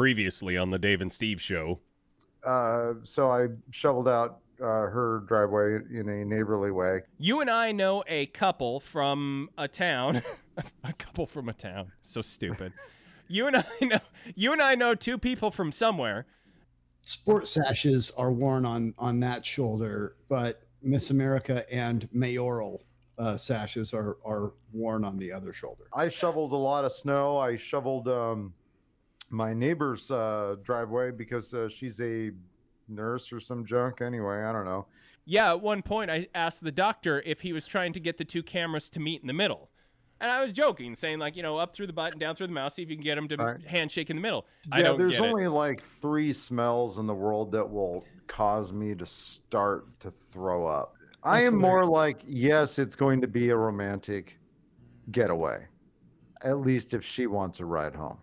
previously on the Dave and Steve show. So I shoveled out her driveway in a neighborly way. You and I know a couple from a town. A couple from a town. So stupid. You and I know two people from somewhere. Sport sashes are worn on that shoulder, but Miss America and mayoral sashes are worn on the other shoulder. I shoveled a lot of snow. I shoveled my neighbor's driveway because she's a nurse or some junk. Anyway, I don't know. Yeah, at one point I asked the doctor if he was trying to get the two cameras to meet in the middle. And I was joking, saying, like, you know, up through the butt and down through the mouth, see if you can get them to handshake in the middle. Yeah, I don't there's get only, it. Like, three smells in the world that will cause me to start to throw up. I am more like, yes, it's going to be a romantic getaway, at least if she wants a ride home.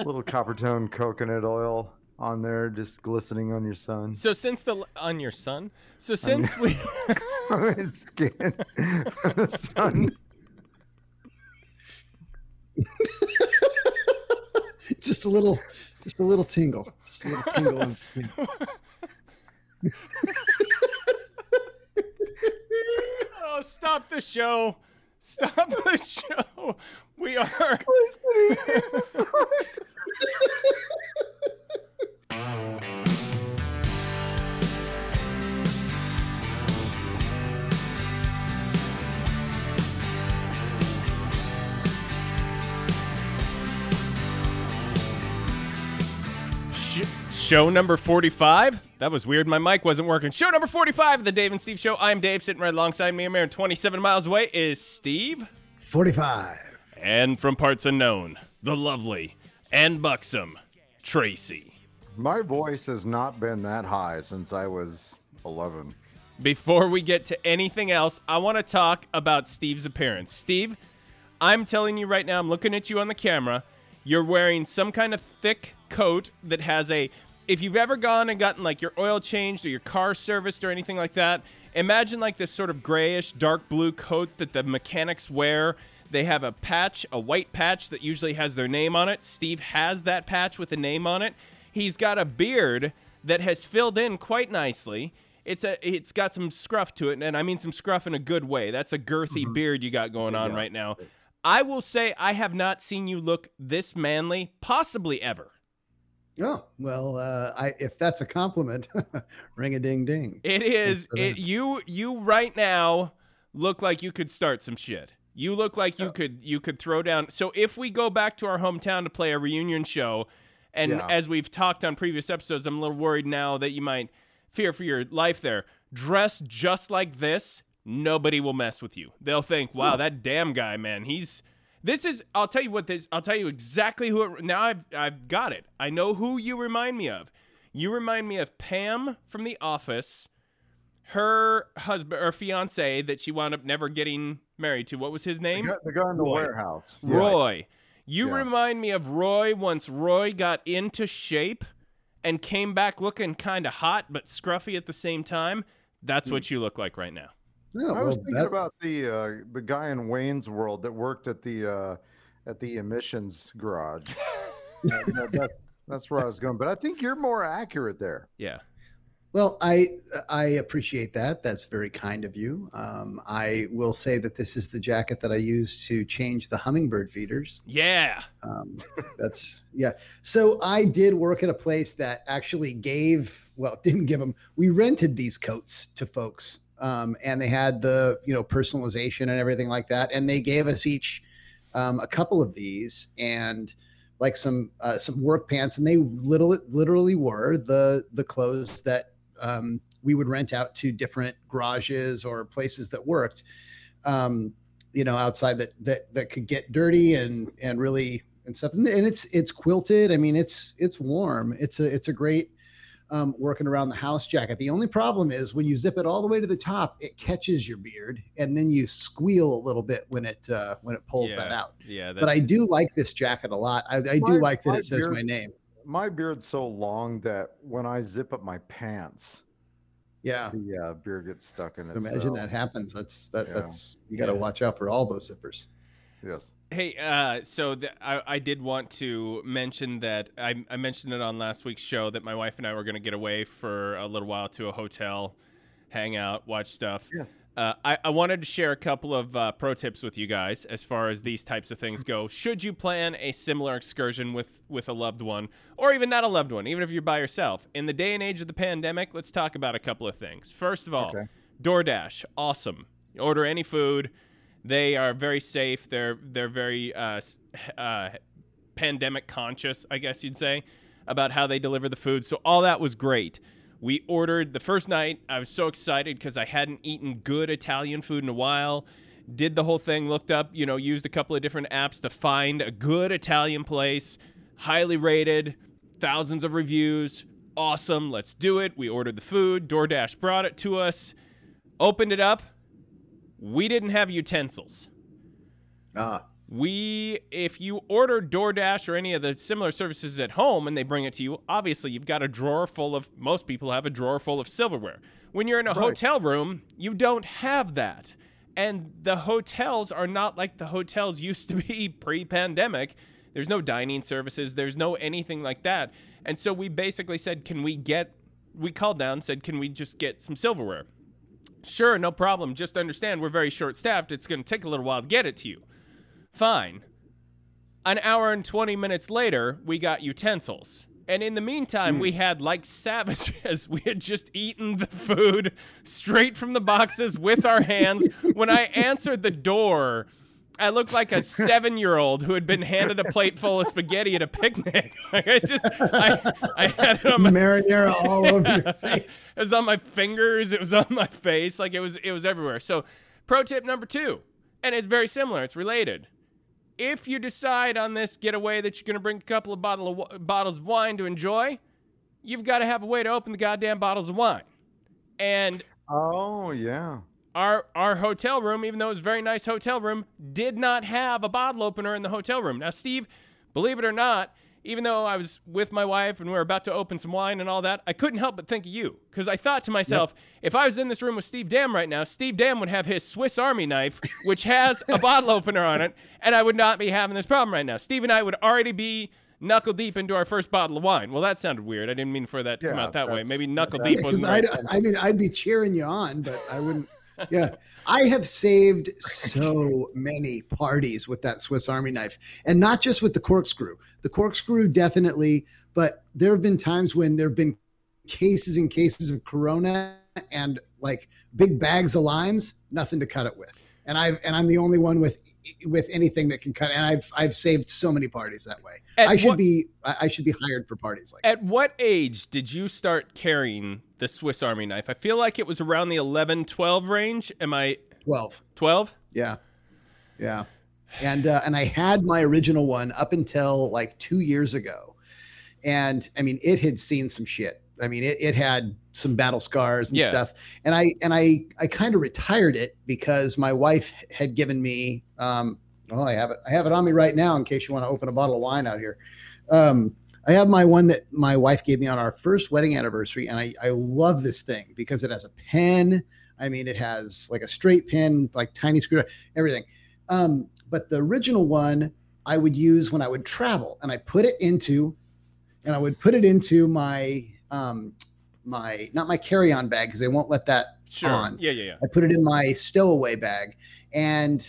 A little copper-toned coconut oil on there, just glistening on your sun. So since the... On your sun? So since we... It's skin. The sun... just a little tingle on the skin. Oh, stop the show, we are Show number 45. That was weird. My mic wasn't working. Show number 45 of the Dave and Steve Show. I'm Dave, sitting right alongside me. I'm Aaron. 27 miles away is Steve. 45. And from parts unknown, the lovely and buxom Tracy. My voice has not been that high since I was 11. Before we get to anything else, I want to talk about Steve's appearance. Steve, I'm telling you right now, I'm looking at you on the camera. You're wearing some kind of thick coat that has a... If you've ever gone and gotten like your oil changed or your car serviced or anything like that, imagine like this sort of grayish, dark blue coat that the mechanics wear. They have a patch, a white patch that usually has their name on it. Steve has that patch with a name on it. He's got a beard that has filled in quite nicely. It's got some scruff to it, and I mean some scruff in a good way. That's a girthy beard you got going on right now. I will say I have not seen you look this manly, possibly ever. Oh, well, if that's a compliment, ring-a-ding-ding. It is. You right now look like you could start some shit. You look like you could throw down. So if we go back to our hometown to play a reunion show, and as we've talked on previous episodes, I'm a little worried now that you might fear for your life there. Dress just like this, nobody will mess with you. They'll think, wow, that damn guy, man, he's... I'll tell you exactly who it... Now I've got it. I know who you remind me of. You remind me of Pam from The Office, her husband or fiance that she wound up never getting married to. What was his name? The guy in the warehouse. Roy. You remind me of Roy once Roy got into shape and came back looking kind of hot but scruffy at the same time. That's what you look like right now. Yeah, I was thinking about the guy in Wayne's World that worked at the emissions garage. That's where I was going, but I think you're more accurate there. Yeah. Well, I appreciate that. That's very kind of you. I will say that this is the jacket that I used to change the hummingbird feeders. Yeah. So I did work at a place that actually didn't give them. We rented these coats to folks. And they had the, personalization and everything like that. And they gave us each a couple of these and like some work pants. And they literally were the clothes that we would rent out to different garages or places that worked, outside that could get dirty and really and stuff. And it's quilted. I mean, it's warm. It's a great working around the house jacket. The only problem is when you zip it all the way to the top, it catches your beard, and then you squeal a little bit when it pulls that out. Yeah, but I do like this jacket a lot. I do like that it says my name. My beard's so long that when I zip up my pants, the beard gets stuck in it. Imagine that happens. That's you got to watch out for all those zippers. Yes. Hey, so I did want to mention that I mentioned it on last week's show that my wife and I were going to get away for a little while to a hotel, hang out, watch stuff. Yes. I wanted to share a couple of pro tips with you guys as far as these types of things go. Should you plan a similar excursion with a loved one, or even not a loved one, even if you're by yourself? In the day and age of the pandemic, let's talk about a couple of things. First of all, okay. DoorDash, awesome. You order any food. They are very safe. They're very pandemic conscious, I guess you'd say, about how they deliver the food. So all that was great. We ordered the first night. I was so excited because I hadn't eaten good Italian food in a while. Did the whole thing, looked up, used a couple of different apps to find a good Italian place, highly rated, thousands of reviews. Awesome. Let's do it. We ordered the food. DoorDash brought it to us, opened it up. We didn't have utensils. If you order DoorDash or any of the similar services at home and they bring it to you, obviously you've got a drawer full of, most people have a drawer full of silverware. When you're in a hotel room, you don't have that. And the hotels are not like the hotels used to be pre-pandemic. There's no dining services. There's no anything like that. And so we basically said, we called down and said, can we just get some silverware? Sure, no problem. Just understand we're very short-staffed. It's going to take a little while to get it to you. Fine. An hour and 20 minutes later, we got utensils. And in the meantime, we had, like savages, we had just eaten the food straight from the boxes with our hands. When I answered the door, I looked like a 7-year-old who had been handed a plate full of spaghetti at a picnic. Like I had it on my, marinara all over your face. It was on my fingers. It was on my face. Like it was everywhere. So, pro tip number 2, and it's very similar. It's related. If you decide on this getaway that you're going to bring a couple of bottles of wine to enjoy, you've got to have a way to open the goddamn bottles of wine. And oh yeah. Our hotel room, even though it was a very nice hotel room, did not have a bottle opener in the hotel room. Now, Steve, believe it or not, even though I was with my wife and we were about to open some wine and all that, I couldn't help but think of you. Because I thought to myself, if I was in this room with Steve Dam right now, Steve Dam would have his Swiss Army knife, which has a bottle opener on it, and I would not be having this problem right now. Steve and I would already be knuckle deep into our first bottle of wine. Well, that sounded weird. I didn't mean for that to come out that way. Maybe knuckle deep wasn't right. I mean, I'd be cheering you on, but I wouldn't. Yeah, I have saved so many parties with that Swiss Army knife, and not just with the corkscrew. The corkscrew definitely, but there have been times when there have been cases and cases of Corona and like big bags of limes, nothing to cut it with, and I'm the only one with anything that can cut. And I've saved so many parties that way. I should be hired for parties like that. At what age did you start carrying the Swiss Army knife? I feel like it was around the 11, 12 range. Am I 12? 12? Yeah. Yeah. And I had my original one up until like 2 years ago. And I mean, it had seen some shit. I mean, it had some battle scars and stuff. And I kind of retired it because my wife had given me, I have it on me right now in case you want to open a bottle of wine out here. I have my one that my wife gave me on our first wedding anniversary. And I love this thing because it has a pen. I mean, it has like a straight pen, like tiny screwdriver, everything. But the original one I would use when I would travel, and I put it into, my, not my carry-on bag, because they won't let that on. Yeah. I put it in my stowaway bag, and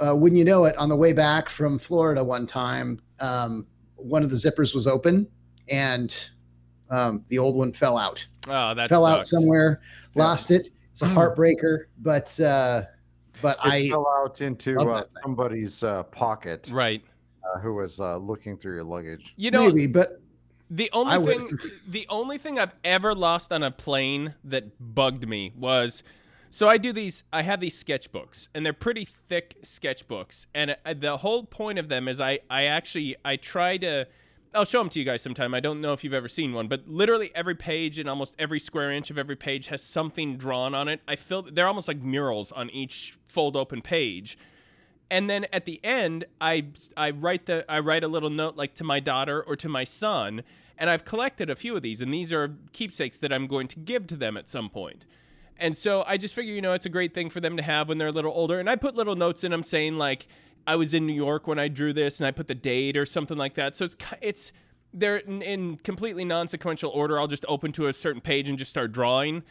wouldn't you know it, on the way back from Florida one time, one of the zippers was open, and the old one fell out. Oh, that fell sucks. Out somewhere, lost it. It's a heartbreaker, but it fell out into somebody's pocket, right? Who was looking through your luggage? Maybe, but. The only thing I've ever lost on a plane that bugged me was, so I have these sketchbooks, and they're pretty thick sketchbooks. And the whole point of them is I'll show them to you guys sometime. I don't know if you've ever seen one, but literally every page and almost every square inch of every page has something drawn on it. They're almost like murals on each fold open page. And then at the end, I write a little note like to my daughter or to my son, and I've collected a few of these, and these are keepsakes that I'm going to give to them at some point. And so I just figure, it's a great thing for them to have when they're a little older. And I put little notes in them saying like, I was in New York when I drew this, and I put the date or something like that. So it's they're in completely non-sequential order. I'll just open to a certain page and just start drawing.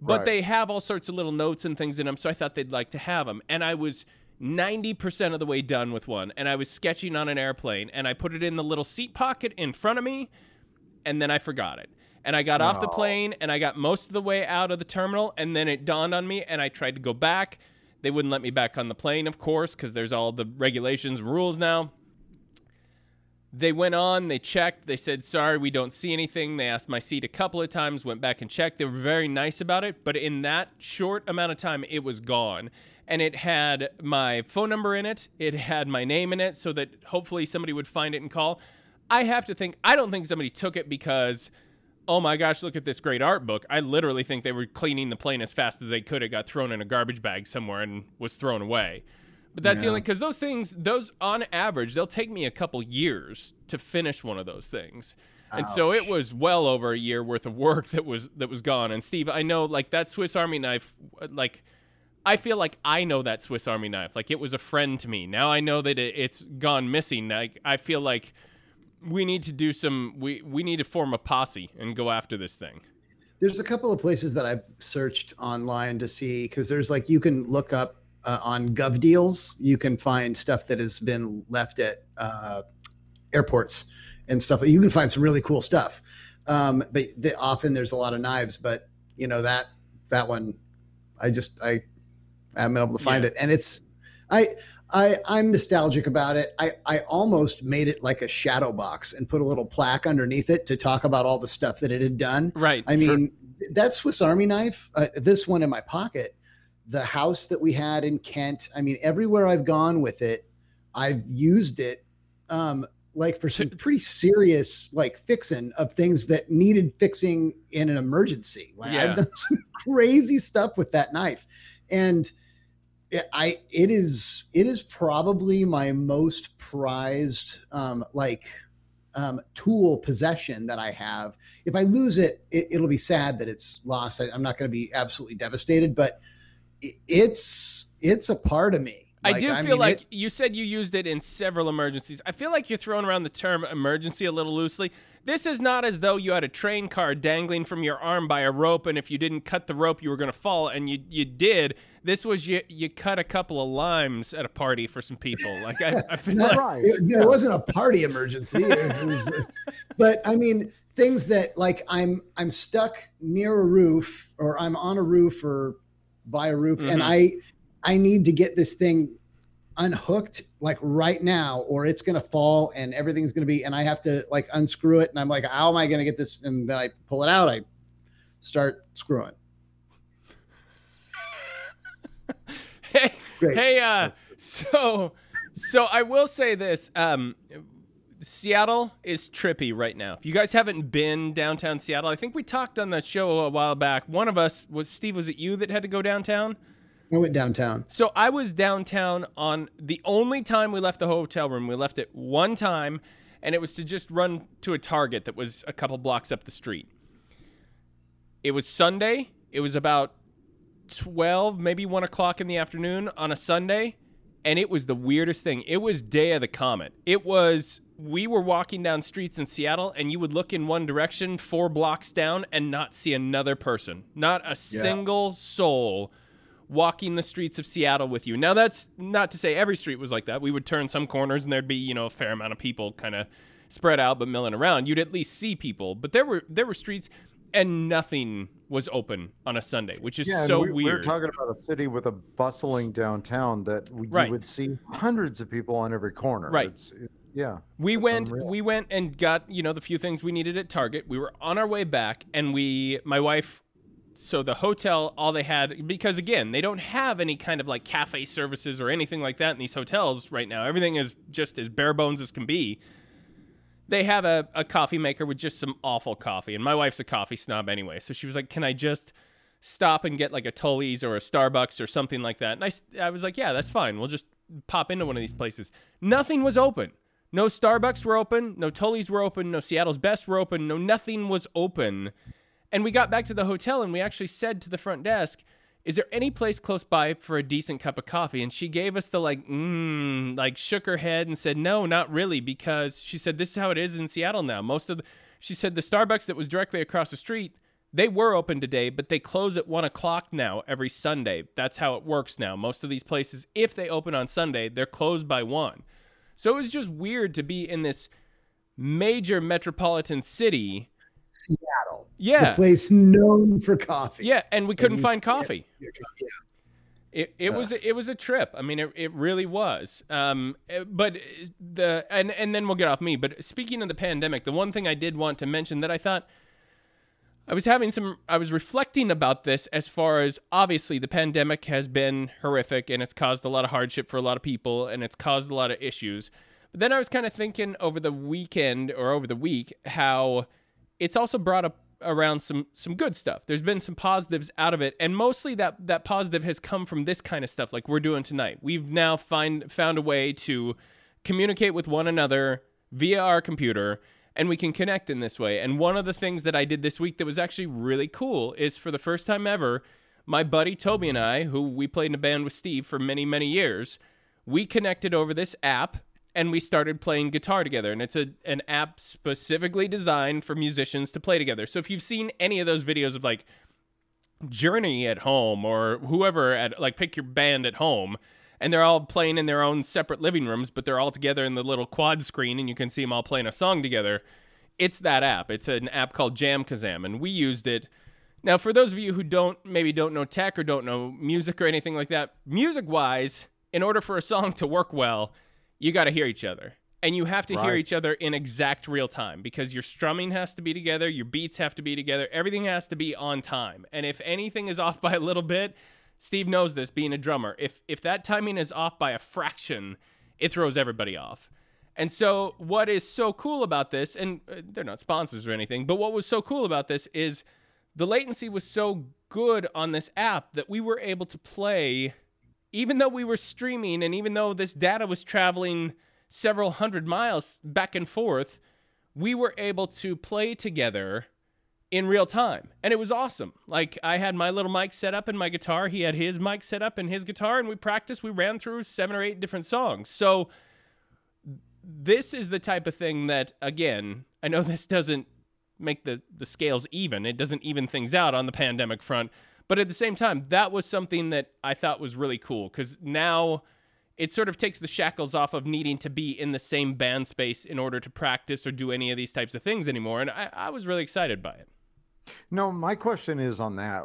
But right. They have all sorts of little notes and things in them, so I thought they'd like to have them. And I was 90% of the way done with one, and I was sketching on an airplane, and I put it in the little seat pocket in front of me, and then I forgot it. And I got off the plane, and I got most of the way out of the terminal, and then it dawned on me, and I tried to go back. They wouldn't let me back on the plane, of course, because there's all the regulations and rules now. They went on, they checked, they said, sorry, we don't see anything. They asked my seat a couple of times, went back and checked. They were very nice about it, but in that short amount of time, it was gone. And it had my phone number in it. It had my name in it so that hopefully somebody would find it and call. I don't think somebody took it because, oh my gosh, look at this great art book. I literally think they were cleaning the plane as fast as they could. It got thrown in a garbage bag somewhere and was thrown away. But that's the only, because those things, those on average, they'll take me a couple years to finish one of those things. Ouch. And so it was well over a year worth of work that was gone. And Steve, I know like that Swiss Army knife, like I feel like I know that Swiss Army knife. Like it was a friend to me. Now I know that it's gone missing. Like I feel like we need to do we need to form a posse and go after this thing. There's a couple of places that I've searched online to see, because there's like, you can look up, on Gov Deals, you can find stuff that has been left at airports and stuff. You can find some really cool stuff, but often there's a lot of knives. But you know that one, I haven't been able to find it, and it's I'm nostalgic about it. I almost made it like a shadow box and put a little plaque underneath it to talk about all the stuff that it had done. Right. I mean, that Swiss Army knife, this one in my pocket. The house that we had in Kent. I mean, everywhere I've gone with it, I've used it like for some pretty serious like fixing of things that needed fixing in an emergency. Like, I've done some crazy stuff with that knife, and it is probably my most prized tool possession that I have. If I lose it, it'll be sad that it's lost. I'm not going to be absolutely devastated, but it's a part of me. Like, I feel like you said you used it in several emergencies. I feel like you're throwing around the term emergency a little loosely. This is not as though you had a train car dangling from your arm by a rope, and if you didn't cut the rope, you were going to fall, and you did. This was you cut a couple of limes at a party for some people. Like I feel like right. It wasn't a party emergency, it was, but I mean things that like I'm stuck near a roof, or I'm on a roof, or by a roof, and I need to get this thing unhooked like right now, or it's gonna fall and everything's gonna be, and I have to like unscrew it, and I'm like, how am I gonna get this? And then I pull it out, I start screwing. So I will say this, Seattle is trippy right now. If you guys haven't been downtown Seattle, I think we talked on the show a while back. One of us was Steve. Was it you that had to go downtown? I went downtown. So I was downtown on the only time we left the hotel room. We left it one time, and it was to just run to a Target that was a couple blocks up the street. It was Sunday. It was about 12, maybe 1 o'clock in the afternoon on a Sunday, and it was the weirdest thing. It was Day of the Comet. It was... We were walking down streets in Seattle, and you would look in one direction, 4 blocks down, and not see another person, not a single soul walking the streets of Seattle with you. Now, that's not to say every street was like that. We would turn some corners, and there'd be, a fair amount of people kind of spread out, but milling around. You'd at least see people, but there were streets, and nothing was open on a Sunday, which is weird. We're talking about a city with a bustling downtown that you would see hundreds of people on every corner. Right. We went and got, the few things we needed at Target. We were on our way back, and my wife, so the hotel, all they had, because again, they don't have any kind of like cafe services or anything like that in these hotels right now. Everything is just as bare bones as can be. They have a coffee maker with just some awful coffee, and my wife's a coffee snob anyway. So she was like, can I just stop and get like a Tully's or a Starbucks or something like that? And I was like, yeah, that's fine. We'll just pop into one of these places. Nothing was open. No Starbucks were open, no Tully's were open, no Seattle's Best were open, nothing was open. And we got back to the hotel, and we actually said to the front desk, is there any place close by for a decent cup of coffee? And she gave us the like shook her head and said, no, not really, because she said, this is how it is in Seattle now. She said the Starbucks that was directly across the street, they were open today, but they close at 1 o'clock now every Sunday. That's how it works now. Most of these places, if they open on Sunday, they're closed by 1. So it was just weird to be in this major metropolitan city, Seattle, the place known for coffee. Yeah, and we couldn't find coffee. It was a trip. I mean, it really was. But the and then we'll get off me. But speaking of the pandemic, the one thing I did want to mention that I thought I was reflecting about this as far as obviously the pandemic has been horrific and it's caused a lot of hardship for a lot of people and it's caused a lot of issues. But then I was kind of thinking over the weekend or over the week how it's also brought up around some good stuff. There's been some positives out of it, and mostly that positive has come from this kind of stuff like we're doing tonight. We've now found a way to communicate with one another via our computer, and we can connect in this way. And one of the things that I did this week that was actually really cool is for the first time ever, my buddy Toby and I, who we played in a band with Steve for many, many years, we connected over this app. And we started playing guitar together. And it's an app specifically designed for musicians to play together. So if you've seen any of those videos of like Journey at home or whoever at like pick your band at home, and they're all playing in their own separate living rooms, but they're all together in the little quad screen and you can see them all playing a song together. It's that app. It's an app called Jam Kazam. And we used it. Now, for those of you who don't know tech or don't know music or anything like that, music wise, in order for a song to work well, you got to hear each other, and you have to hear each other in exact real time because your strumming has to be together. Your beats have to be together. Everything has to be on time. And if anything is off by a little bit, Steve knows this being a drummer, if that timing is off by a fraction, it throws everybody off. And so what is so cool about this, and they're not sponsors or anything, but what was so cool about this is the latency was so good on this app that we were able to play. Even though we were streaming and even though this data was traveling several hundred miles back and forth, we were able to play together in real time. And it was awesome. Like, I had my little mic set up and my guitar. He had his mic set up and his guitar. And we practiced. We ran through 7 or 8 different songs. So this is the type of thing that, again, I know this doesn't make the scales even. It doesn't even things out on the pandemic front. But at the same time, that was something that I thought was really cool because now it sort of takes the shackles off of needing to be in the same band space in order to practice or do any of these types of things anymore. And I was really excited by it. No, my question is on that.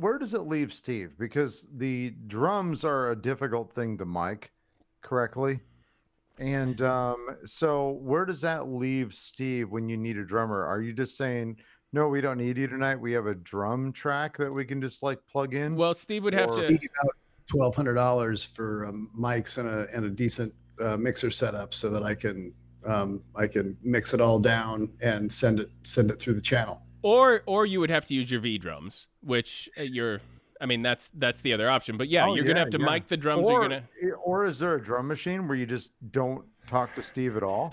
Where does it leave Steve? Because the drums are a difficult thing to mic correctly. And so where does that leave Steve when you need a drummer? Are you just saying, no, we don't need you tonight. We have a drum track that we can just like plug in. Well, Steve would have to Steve out $1,200 for mics and a decent mixer setup so that I can mix it all down and send it through the channel. Or you would have to use your V drums, which that's the other option. But yeah, you're gonna have to mic the drums. Or is there a drum machine where you just don't talk to Steve at all?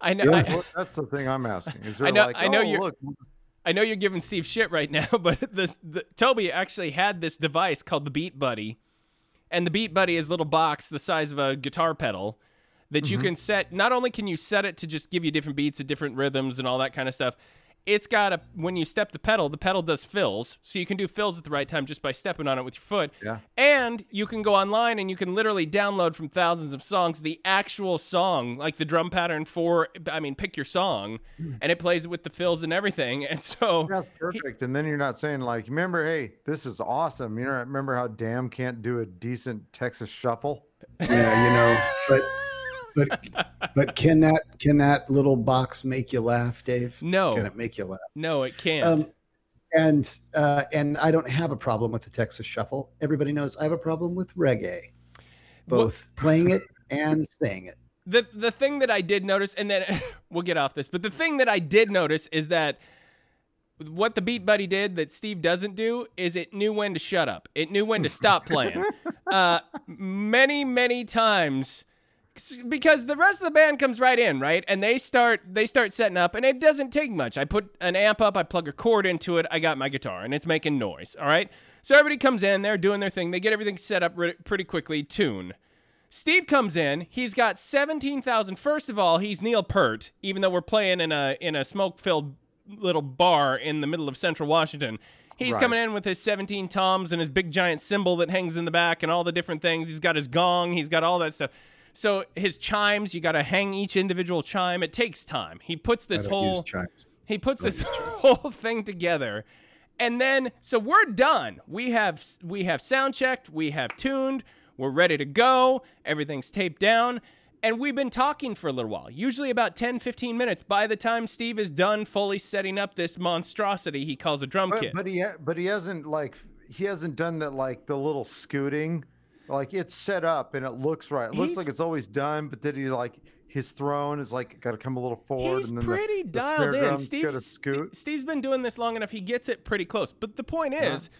I know. That's the thing I'm asking. Is there I know you're giving Steve shit right now, but Toby actually had this device called the Beat Buddy, and the Beat Buddy is a little box the size of a guitar pedal that you can set. Not only can you set it to just give you different beats at different rhythms and all that kind of stuff, it's got when you step the pedal does fills, so you can do fills at the right time just by stepping on it with your foot. Yeah. And you can go online and you can literally download from thousands of songs the actual song, like the drum pattern pick your song, and it plays with the fills and everything. And so that's perfect. And then you're not saying like, remember, hey, this is awesome. You know, remember how Damn can't do a decent Texas shuffle? Yeah, you know, but. But can that little box make you laugh, Dave? No. Can it make you laugh? No, it can't. And I don't have a problem with the Texas Shuffle. Everybody knows I have a problem with reggae, both playing it and saying it. The thing that I did notice, and then we'll get off this, but the thing that I did notice is that what the Beat Buddy did that Steve doesn't do is it knew when to shut up. It knew when to stop playing. Many times. because the rest of the band comes right in, right? And they start setting up, and it doesn't take much. I put an amp up, I plug a cord into it, I got my guitar, and it's making noise, all right? So everybody comes in, they're doing their thing, they get everything set up pretty quickly, tune. Steve comes in, he's got 17,000. First of all, he's Neil Peart, even though we're playing in a smoke-filled little bar in the middle of Central Washington. He's right. Coming in with his 17 toms and his big giant cymbal that hangs in the back and all the different things. He's got his gong. He's got all that stuff. So his chimes, you got to hang each individual chime. It takes time. He puts this whole thing together. And then, so we're done. We have sound checked. We have tuned. We're ready to go. Everything's taped down. And we've been talking for a little while, usually about 10, 15 minutes. By the time Steve is done fully setting up this monstrosity he calls a drum kit. But he hasn't done that, like the little scooting. Like it's set up and it looks right. It looks like it's always done, but then he like his throne is like got to come a little forward. He's and then pretty the dialed in. Steve's been doing this long enough. He gets it pretty close. But the point is,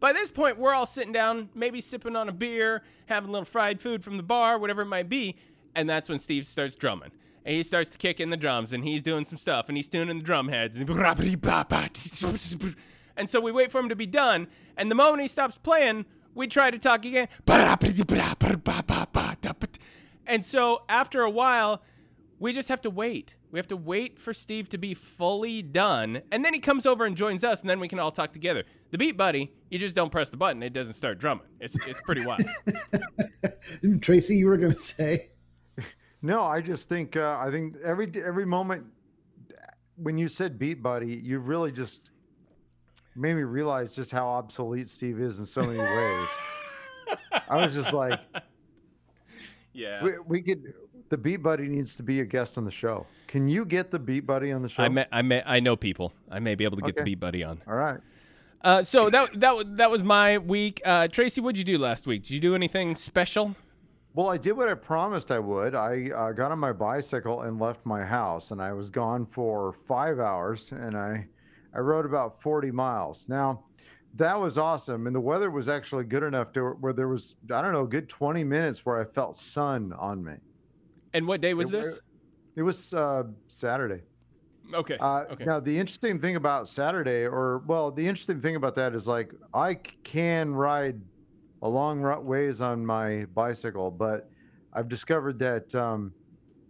by this point, we're all sitting down, maybe sipping on a beer, having a little fried food from the bar, whatever it might be. And that's when Steve starts drumming. And he starts to kick in the drums, and he's doing some stuff, and he's tuning the drum heads. And so we wait for him to be done, and the moment he stops playing, we try to talk again. And so after a while, we just have to wait. We have to wait for Steve to be fully done, and then he comes over and joins us, and then we can all talk together. The Beat Buddy, you just don't press the button. It doesn't start drumming. It's pretty wild. Tracy, you were going to say... No, I just think I think every moment when you said Beat Buddy, you really just made me realize just how obsolete Steve is in so many ways. I was just like, yeah, we could. The Beat Buddy needs to be a guest on the show. Can you get the Beat Buddy on the show? I know people. I may be able to get the Beat Buddy on. All right. So that was my week. Tracy, what'd you do last week? Did you do anything special? Well, I did what I promised I would. I got on my bicycle and left my house, and I was gone for 5 hours, and I rode about 40 miles. Now, that was awesome, and the weather was actually good enough to where there was, I don't know, a good 20 minutes where I felt sun on me. And what day was this? It was Saturday. Okay. Okay. Now, the interesting thing about Saturday, the interesting thing about that is, like, I can ride a long ways on my bicycle, but I've discovered that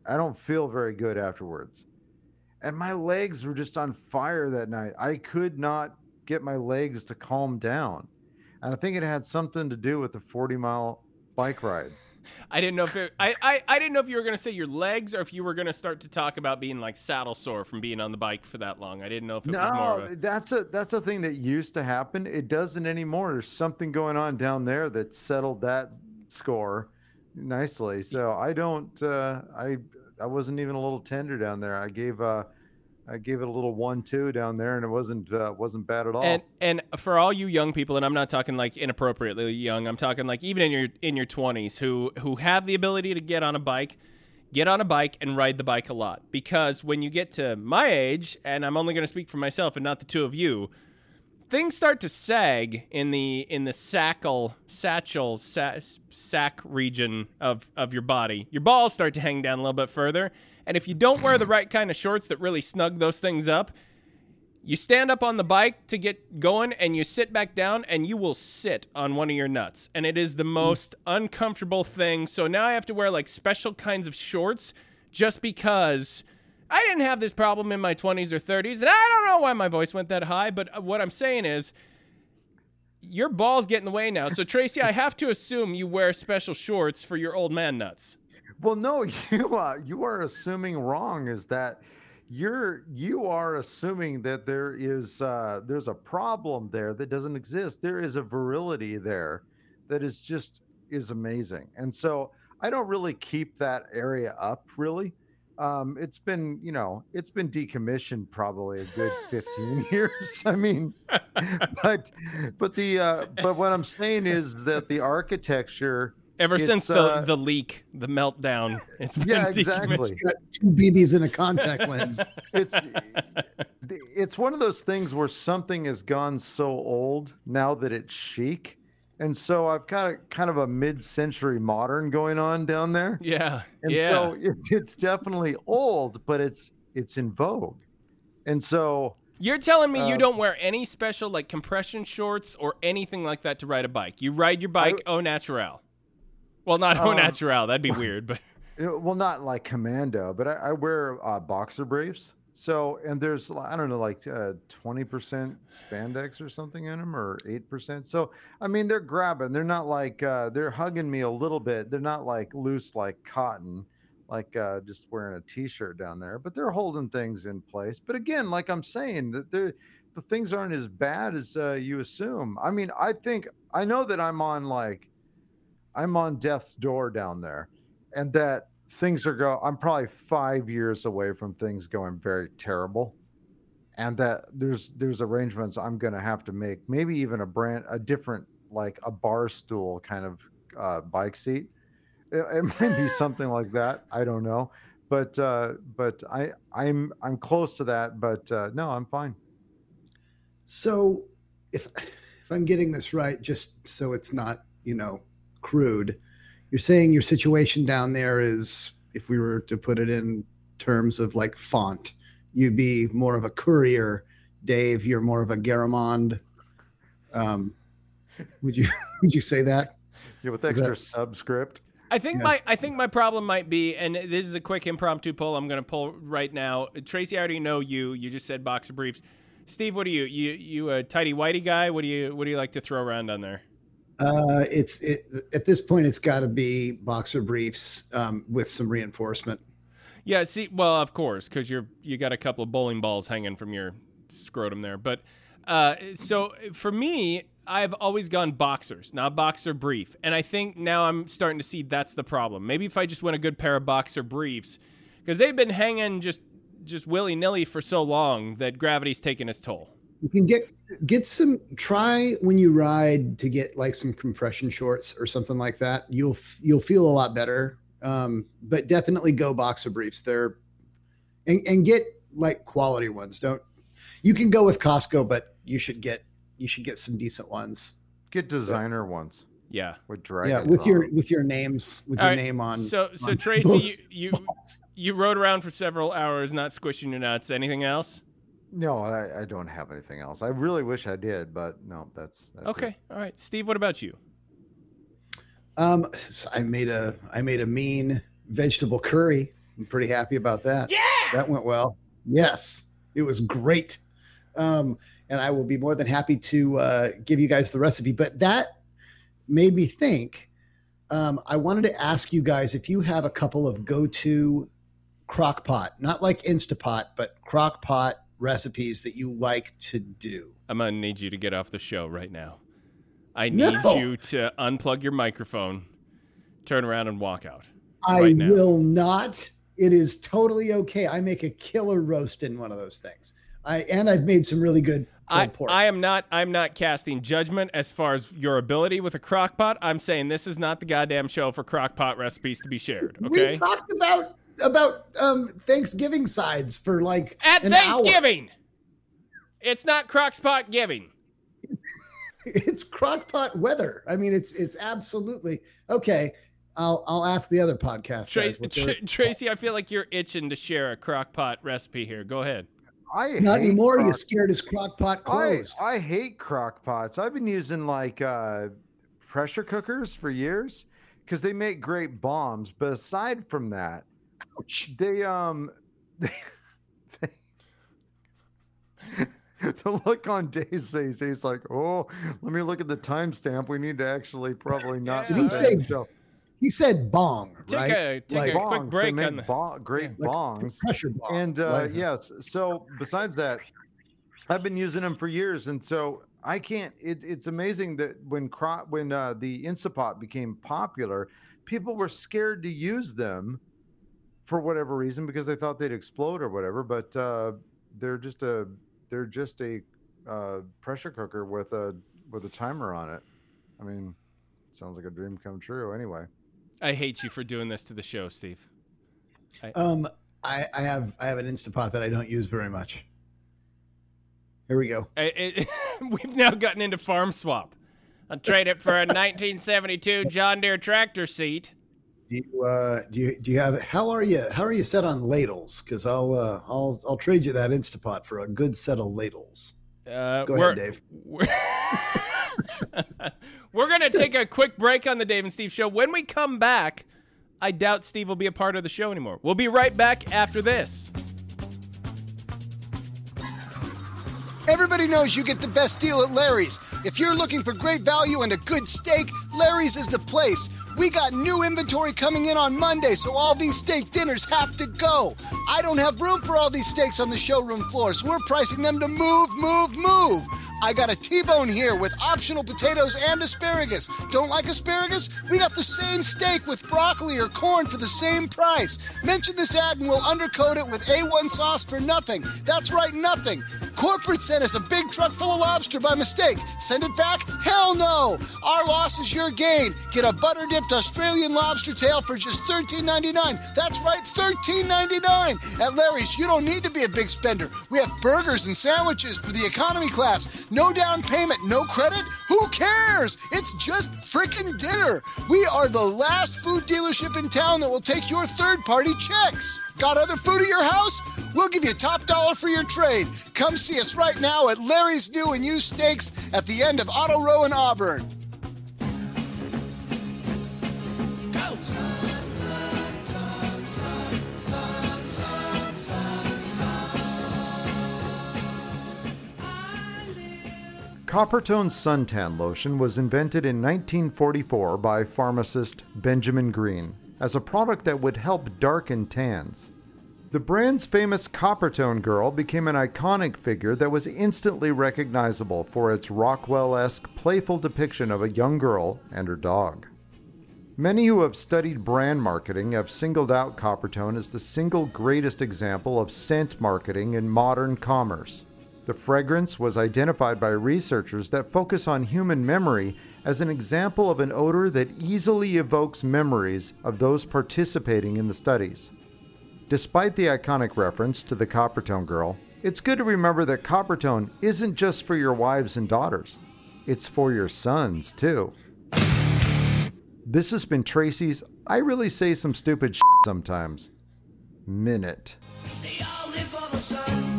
I don't feel very good afterwards. And my legs were just on fire that night. I could not get my legs to calm down. And I think it had something to do with the 40-mile bike ride. I didn't know if I didn't know if you were going to say your legs or if you were going to start to talk about being like saddle sore from being on the bike for that long. I didn't know if it was more of a... that's a thing that used to happen. It doesn't anymore. There's something going on down there that settled that score nicely. So I don't I wasn't even a little tender down there. I gave it a little 1-2 down there, and it wasn't bad at all. And for all you young people, and I'm not talking like inappropriately young, I'm talking like even in your 20s who have the ability to get on a bike and ride the bike a lot. Because when you get to my age, and I'm only going to speak for myself and not the two of you, things start to sag in the sack region of your body. Your balls start to hang down a little bit further. And if you don't wear the right kind of shorts that really snug those things up, you stand up on the bike to get going and you sit back down and you will sit on one of your nuts. And it is the most uncomfortable thing. So now I have to wear like special kinds of shorts just because I didn't have this problem in my 20s or 30s. And I don't know why my voice went that high, but what I'm saying is your balls get in the way now. So Tracy, I have to assume you wear special shorts for your old man nuts. Well, no, you are assuming wrong. Is that you are assuming that there is there's a problem there that doesn't exist. There is a virility there that is amazing, and so I don't really keep that area up. Really, it's been decommissioned probably a good 15 years. I mean, but what I'm saying is that the architecture. Ever since the leak, the meltdown, it's been exactly. Got two BBs in a contact lens. It's one of those things where something has gone so old now that it's chic And so I've got a, kind of a mid-century modern going on down there. Yeah, and yeah. So it's definitely old, but it's in vogue. And so you're telling me you don't wear any special like compression shorts or anything like that to ride a bike. You ride your bike au naturel. Well, not au naturel. That'd be weird, but well, not like commando. But I wear boxer briefs. So, and there's, I don't know, like 20% spandex or something in them, or 8%. So, I mean, they're grabbing. They're not like, they're hugging me a little bit. They're not like loose like cotton, like just wearing a T-shirt down there. But they're holding things in place. But again, like I'm saying, the things aren't as bad as you assume. I mean, I think, I know that I'm on death's door down there. And that things are I'm probably 5 years away from things going very terrible, and that there's arrangements I'm going to have to make, maybe even a different, like a bar stool kind of bike seat. It might be something like that. I don't know, but I'm close to that, but no, I'm fine. So if I'm getting this right, just so it's not, crude, you're saying your situation down there is, if we were to put it in terms of like font, you'd be more of a courier. Dave, you're more of a Garamond. Would you say that? Yeah, with extra subscript. I think my problem might be, and this is a quick impromptu poll I'm going to pull right now. Tracy, I already know you. You just said boxer briefs. Steve, what are you? You a tidy whitey guy? What do you like to throw around on there? It's at this point, it's got to be boxer briefs with some reinforcement. Yeah, see, well, of course, because you got a couple of bowling balls hanging from your scrotum there. But so for me, I've always gone boxers, not boxer brief. And I think now I'm starting to see that's the problem. Maybe if I just went a good pair of boxer briefs, because they've been hanging just willy nilly for so long that gravity's taken its toll. You can get some, try when you ride to get like some compression shorts or something like that. You'll feel a lot better. But definitely go boxer briefs. They're and get like quality ones. You can go with Costco, but you should get some decent ones. Get designer ones. Yeah. With your name on. So Tracy, you rode around for several hours, not squishing your nuts. Anything else? No, I don't have anything else. I really wish I did, but no, that's okay. It. All right, Steve, what about you? I made a mean vegetable curry. I'm pretty happy about that. Yeah, that went well. Yes, it was great. And I will be more than happy to give you guys the recipe. But that made me think. I wanted to ask you guys if you have a couple of go-to crockpot, not like Instapot, but crockpot recipes that you like to do. I'm gonna need you to get off the show right now. I need you to unplug your microphone, turn around, and walk out. I will not. It is totally okay. I make a killer roast in one of those things. I've made some really good pork. I'm not casting judgment as far as your ability with a crock pot. I'm saying this is not the goddamn show for crock pot recipes to be shared. Okay. We talked about Thanksgiving sides for like at an Thanksgiving hour. It's not crockpot giving. It's crockpot weather. I mean, it's absolutely okay. I'll ask the other podcast Tracy, I feel like you're itching to share a crockpot recipe here. Go ahead. Not anymore. You're scared as crockpot closed. I hate crockpots. I've been using like pressure cookers for years, because they make great bombs, but aside from that, the look on Daisy's, he's like, oh, let me look at the timestamp. We need to actually probably not. Yeah. He said bong, right? Take a bongs, quick break. They make great bongs. Pressure bong. And yes, so besides that, I've been using them for years, and so I can't. It's amazing that when the Instapot became popular, people were scared to use them for whatever reason because they thought they'd explode or whatever. But they're just a pressure cooker with a timer on it. I mean, it sounds like a dream come true. Anyway, I hate you for doing this to the show, Steve. I have an Instapot that I don't use very much. Here we go. We've now gotten into farm swap. I'd trade it for a 1972 John Deere tractor seat. Do you have, how are you set on ladles? Because I'll trade you that Instapot for a good set of ladles. Go ahead, Dave. We're going to take a quick break on the Dave and Steve show. When we come back, I doubt Steve will be a part of the show anymore. We'll be right back after this. Everybody knows you get the best deal at Larry's. If you're looking for great value and a good steak, Larry's is the place. We got new inventory coming in on Monday, so all these steak dinners have to go. I don't have room for all these steaks on the showroom floor, so we're pricing them to move. I got a T-bone here with optional potatoes and asparagus. Don't like asparagus? We got the same steak with broccoli or corn for the same price. Mention this ad and we'll undercoat it with A1 sauce for nothing. That's right, nothing. Corporate sent us a big truck full of lobster by mistake. Send it back? Hell no! Our loss is your gain. Get a butter dip Australian lobster tail for just $13.99. That's right, $13.99. At Larry's, you don't need to be a big spender. We have burgers and sandwiches for the economy class. No down payment, no credit. Who cares? It's just freaking dinner. We are the last food dealership in town that will take your third-party checks. Got other food at your house? We'll give you top dollar for your trade. Come see us right now at Larry's New and Used Steaks at the end of Otto Row in Auburn. Coppertone suntan lotion was invented in 1944 by pharmacist Benjamin Green as a product that would help darken tans. The brand's famous Coppertone girl became an iconic figure that was instantly recognizable for its Rockwell-esque playful depiction of a young girl and her dog. Many who have studied brand marketing have singled out Coppertone as the single greatest example of scent marketing in modern commerce. The fragrance was identified by researchers that focus on human memory as an example of an odor that easily evokes memories of those participating in the studies. Despite the iconic reference to the Coppertone girl, it's good to remember that Coppertone isn't just for your wives and daughters. It's for your sons, too. This has been Tracy's I Really Say Some Stupid Shit Sometimes Minute. They all live for the sun.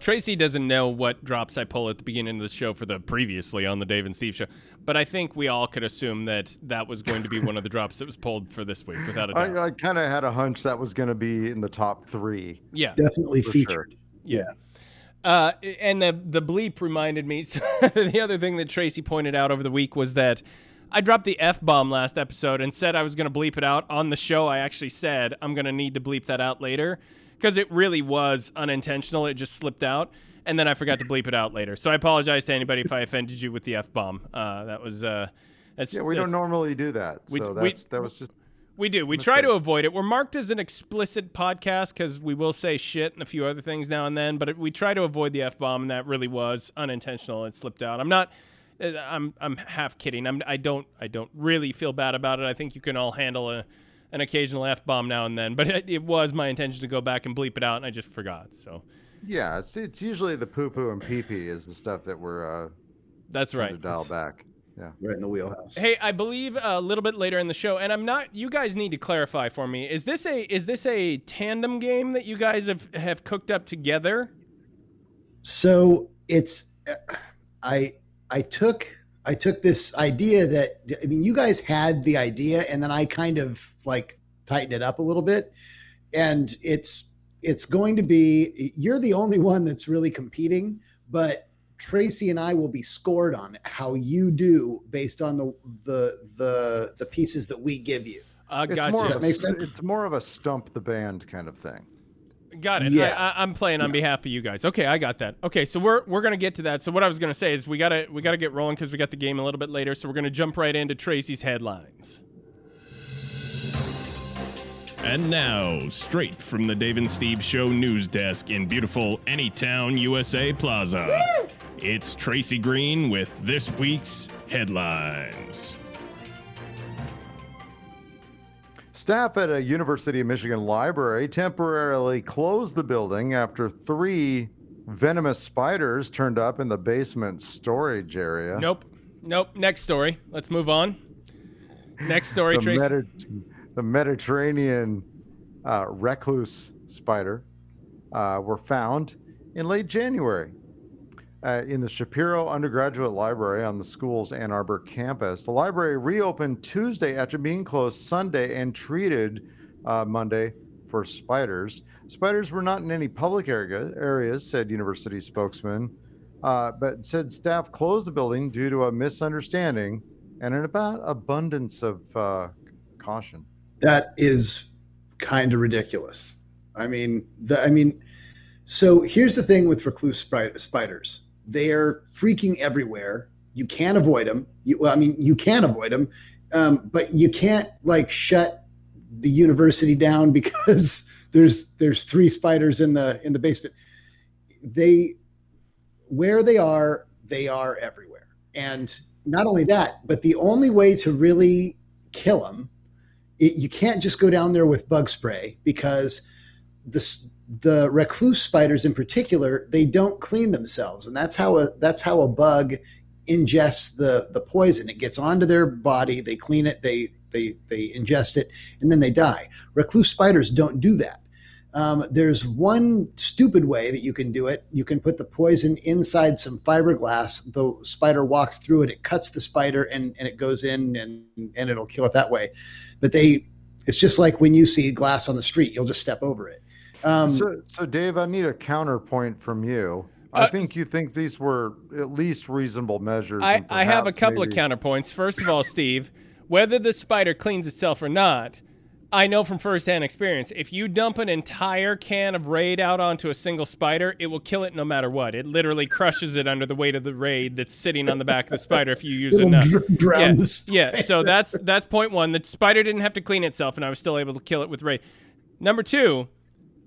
Tracy doesn't know what drops I pull at the beginning of the show for the previously on the Dave and Steve show, but I think we all could assume that that was going to be one of the drops that was pulled for this week, without a doubt. I kind of had a hunch that was going to be in the top three. Yeah. Definitely featured. Sure. Yeah. And the bleep reminded me. So the other thing that Tracy pointed out over the week was that I dropped the F-bomb last episode and said I was going to bleep it out. On the show, I actually said I'm going to need to bleep that out later, because it really was unintentional. It just slipped out, and then I forgot to bleep it out later. So I apologize to anybody if I offended you with the F-bomb. We don't normally do that. We try to avoid it. We're marked as an explicit podcast because we will say shit and a few other things now and then, but we try to avoid the F-bomb, and that really was unintentional. It slipped out. I'm half kidding. I don't really feel bad about it. I think you can all handle an occasional F-bomb now and then, but it was my intention to go back and bleep it out, and I just forgot. So, yeah, it's usually the poo-poo and pee-pee is the stuff that we're that's right, to dial back. Yeah, right in the wheelhouse. Hey, I believe a little bit later in the show, and I'm not. You guys need to clarify for me. Is this a tandem game that you guys have cooked up together? So it's I took this idea that, I mean, you guys had the idea, and then I kind of like tightened it up a little bit, and it's going to be, you're the only one that's really competing, but Tracy and I will be scored on how you do based on the pieces that we give you. It's more of a stump the band kind of thing. Got it. Yeah. I'm playing on behalf of you guys. Okay, I got that. Okay, so we're gonna get to that. So what I was gonna say is we gotta get rolling because we got the game a little bit later. So we're gonna jump right into Tracy's headlines. And now, straight from the Dave and Steve Show news desk in beautiful Anytown, USA Plaza, woo! It's Tracy Green with this week's headlines. Staff at a University of Michigan library temporarily closed the building after 3 venomous spiders turned up in the basement storage area. Nope. Next story. Let's move on. Next story, Trace. The Mediterranean recluse spider were found in late January in the Shapiro Undergraduate Library on the school's Ann Arbor campus. The library reopened Tuesday after being closed Sunday and treated Monday for spiders. Spiders were not in any public areas, said university spokesman, but said staff closed the building due to a misunderstanding and an abundance of caution. That is kind of ridiculous. I mean, so here's the thing with recluse spiders. They're freaking everywhere. You can't avoid them. You can avoid them, but you can't shut the university down because there's 3 spiders in the basement. They are everywhere. And not only that, but the only way to really kill them, you can't just go down there with bug spray, because the recluse spiders in particular, they don't clean themselves. And that's how a bug ingests the poison. It gets onto their body, they clean it, they ingest it, and then they die. Recluse spiders don't do that. There's one stupid way that you can do it. You can put the poison inside some fiberglass. The spider walks through it. It cuts the spider and it goes in and it'll kill it that way. But it's just like when you see glass on the street, you'll just step over it. So Dave, I need a counterpoint from you. I think you think these were at least reasonable measures. I have a couple of counterpoints. First of all, Steve, whether the spider cleans itself or not, I know from firsthand experience, if you dump an entire can of Raid out onto a single spider, it will kill it no matter what. It literally crushes it under the weight of the Raid that's sitting on the back of the spider if you use enough. Drown the spider. Yeah, so that's point one. The spider didn't have to clean itself, and I was still able to kill it with Raid. Number two,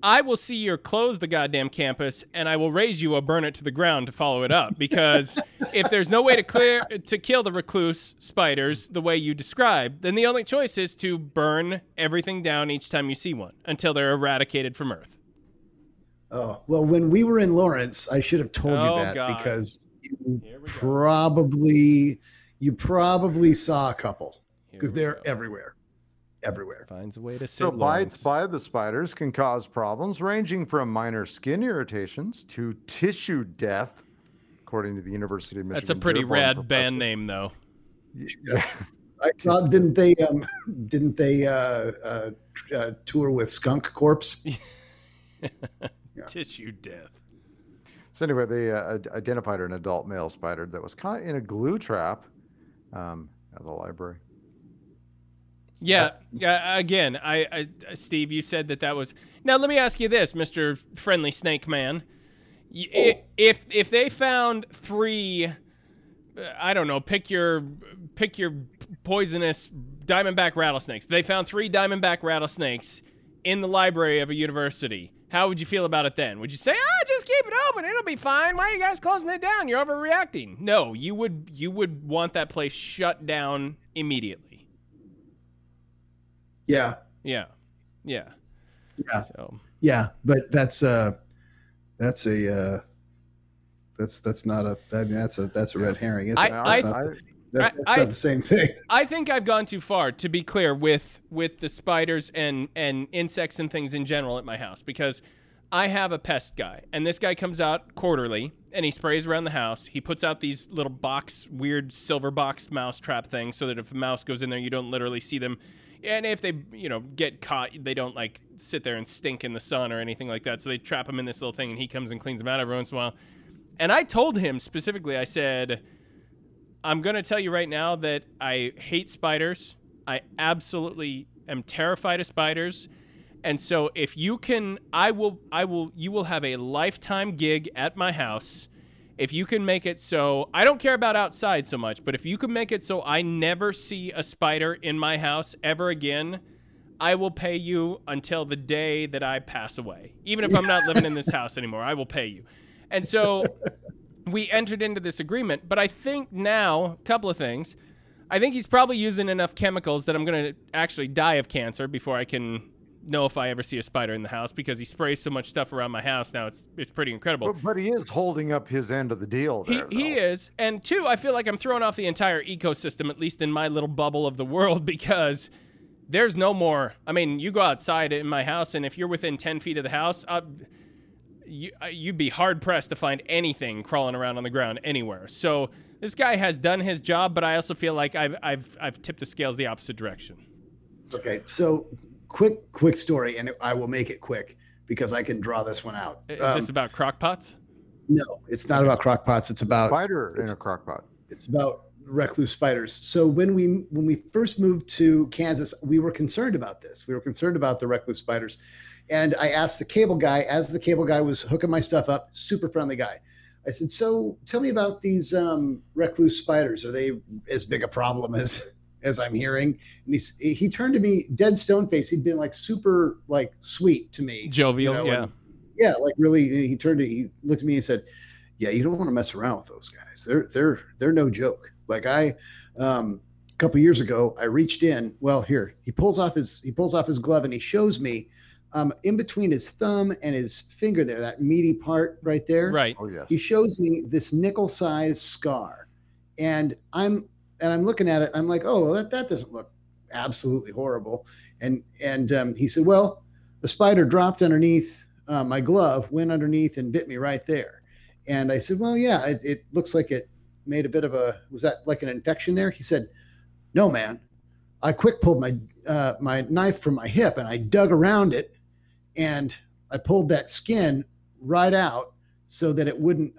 I will see you close the goddamn campus, and I will raise you or burn it to the ground to follow it up, because if there's no way to kill the recluse spiders the way you described, then the only choice is to burn everything down each time you see one until they're eradicated from Earth. Oh, well, when we were in Lawrence, I should have told you that, God. Because you probably saw a couple, because they're everywhere. Finds a way to save. So bites by the spiders can cause problems ranging from minor skin irritations to tissue death, according to the University of Michigan. That's a pretty rad band name, though. Yeah. I thought, didn't they tour with Skunk Corpse? Yeah. Tissue death. So anyway, they identified an adult male spider that was caught in a glue trap at the library. Yeah. Again, I Steve, you said that was. Now let me ask you this, Mr. Friendly Snake Man, if they found 3, I don't know, pick your poisonous diamondback rattlesnakes. They found 3 diamondback rattlesnakes in the library of a university. How would you feel about it then? Would you say, just keep it open, it'll be fine. Why are you guys closing it down? You're overreacting. No, you would want that place shut down immediately. Yeah. So. Yeah, but that's a red herring. That's not the same thing. I think I've gone too far, to be clear, with the spiders and insects and things in general at my house, because I have a pest guy, and this guy comes out quarterly and he sprays around the house. He puts out these little weird silver box mouse trap things so that if a mouse goes in there, you don't literally see them. And if they, get caught, they don't sit there and stink in the sun or anything like that. So they trap them in this little thing, and he comes and cleans them out every once in a while. And I told him specifically, I said, I'm going to tell you right now that I hate spiders. I absolutely am terrified of spiders. And so if you can, you will have a lifetime gig at my house. If you can make it so, I don't care about outside so much, but if you can make it so I never see a spider in my house ever again, I will pay you until the day that I pass away. Even if I'm not living in this house anymore, I will pay you. And so we entered into this agreement, but I think now, a couple of things. I think he's probably using enough chemicals that I'm going to actually die of cancer before I can know if I ever see a spider in the house, because he sprays so much stuff around my house now. It's pretty incredible. But he is holding up his end of the deal there. He is. And two, I feel like I'm throwing off the entire ecosystem, at least in my little bubble of the world, because there's no more. I mean, you go outside in my house, and if you're within 10 feet of the house, you'd be hard-pressed to find anything crawling around on the ground anywhere. So this guy has done his job, but I also feel like I've tipped the scales the opposite direction. Okay, so quick story, and I will make it quick because I can draw this one out. Is this about crockpots? No, it's not about crockpots. It's about spider in a crockpot. It's about recluse spiders. So when we first moved to Kansas, we were concerned about this. We were concerned about the recluse spiders. And I asked the cable guy, as the cable guy was hooking my stuff up, super friendly guy. I said, so tell me about these recluse spiders. Are they as big a problem as I'm hearing? And he turned to me, dead stone face. He'd been like super like sweet to me. Jovial, you know, yeah. And, yeah, like really, he looked at me and said, yeah, you don't want to mess around with those guys. They're no joke. Like a couple years ago, I reached in. Well, here he pulls off his glove and he shows me in between his thumb and his finger there, that meaty part right there. Right. Oh yeah. He shows me this nickel-sized scar, and I'm looking at it. I'm like, oh, well, that doesn't look absolutely horrible. And he said, well, the spider dropped underneath my glove, went underneath and bit me right there. And I said, well, yeah, it looks like it made a bit of a, was that like an infection there? He said, no, man, I quick pulled my knife from my hip and I dug around it and I pulled that skin right out so that it wouldn't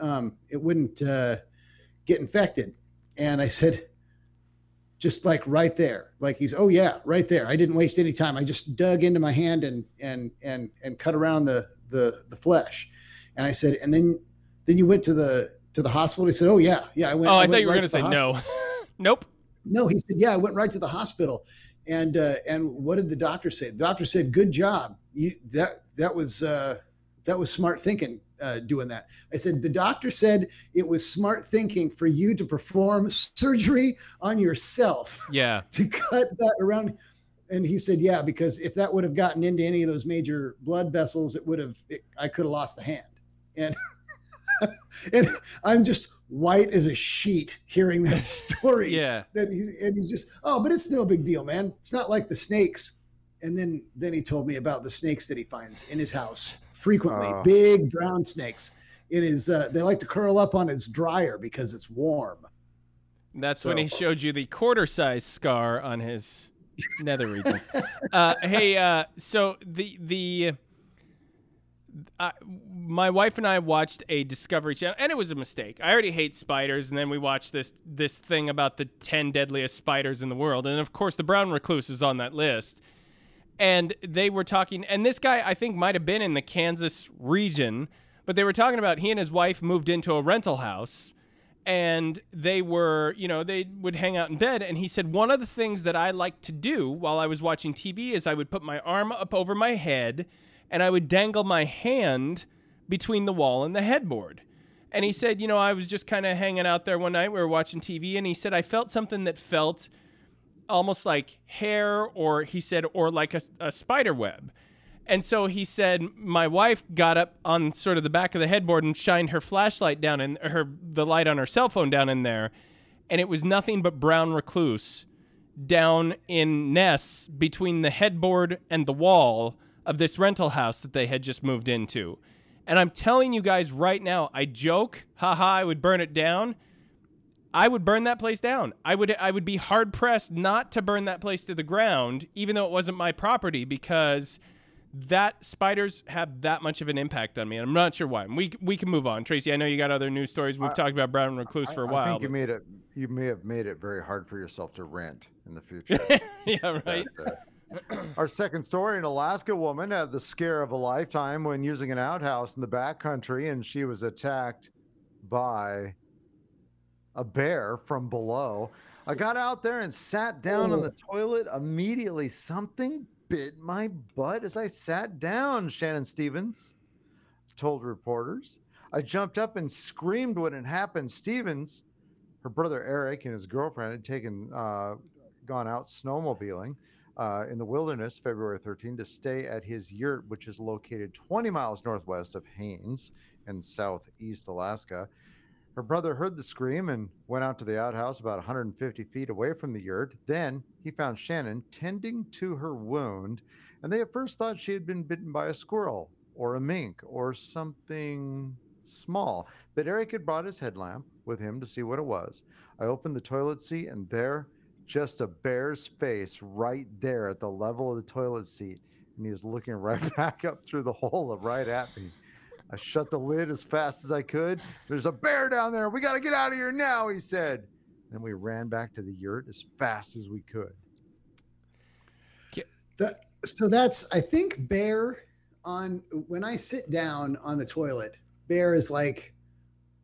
get infected. And I said, just like right there, like he's, oh yeah, right there. I didn't waste any time. I just dug into my hand and cut around the flesh. And I said, and then you went to the hospital. He said, oh yeah. I went. Oh, I thought you were going to say no. Nope. No, he said, yeah, I went right to the hospital. And what did the doctor say? The doctor said, good job. That was smart thinking, doing that. I said, the doctor said it was smart thinking for you to perform surgery on yourself. Yeah. To cut that around. And he said, yeah, because if that would have gotten into any of those major blood vessels, I could have lost the hand. And I'm just white as a sheet hearing that story. Yeah. He's just, oh, but it's no big deal, man. It's not like the snakes. And then he told me about the snakes that he finds in his house frequently. Oh. Big brown snakes. It is. They like to curl up on his dryer because it's warm. That's so. When he showed you the quarter-sized scar on his nether region. So the. My wife and I watched a Discovery Channel, and it was a mistake. I already hate spiders, and then we watched this thing about the 10 deadliest spiders in the world, and of course the brown recluse is on that list. And they were talking, and this guy I think might have been in the Kansas region, but they were talking about he and his wife moved into a rental house, and they were, you know, they would hang out in bed, and he said, one of the things that I liked to do while I was watching TV is I would put my arm up over my head, and I would dangle my hand between the wall and the headboard. And he said, you know, I was just kind of hanging out there one night. We were watching TV, and he said, I felt something that felt almost like hair, or he said, or like a spider web. And so he said, my wife got up on sort of the back of the headboard and shined her flashlight down in the light on her cell phone down in there. And it was nothing but brown recluse down in nests between the headboard and the wall of this rental house that they had just moved into. And I'm telling you guys right now, I joke, I would burn it down. I would burn that place down. I would be hard pressed not to burn that place to the ground, even though it wasn't my property, because that spiders have that much of an impact on me. And I'm not sure why. And we can move on. Tracy, I know you got other news stories. We've talked about brown recluse for a while. I think you may have made it very hard for yourself to rent in the future. Yeah, right. Our second story, an Alaska woman had the scare of a lifetime when using an outhouse in the backcountry, and she was attacked by a bear from below. I got out there and sat down on the toilet. Immediately, something bit my butt as I sat down, Shannon Stevens told reporters. I jumped up and screamed when it happened. Stevens, her brother Eric and his girlfriend had gone out snowmobiling in the wilderness February 13 to stay at his yurt, which is located 20 miles northwest of Haines in southeast Alaska. Her brother heard the scream and went out to the outhouse about 150 feet away from the yurt. Then he found Shannon tending to her wound, and they at first thought she had been bitten by a squirrel or a mink or something small. But Eric had brought his headlamp with him to see what it was. I opened the toilet seat, and there, just a bear's face right there at the level of the toilet seat. And he was looking right back up through the hole right at me. I shut the lid as fast as I could. There's a bear down there. We got to get out of here now, he said. Then we ran back to the yurt as fast as we could. So that's, I think, bear on, when I sit down on the toilet, bear is like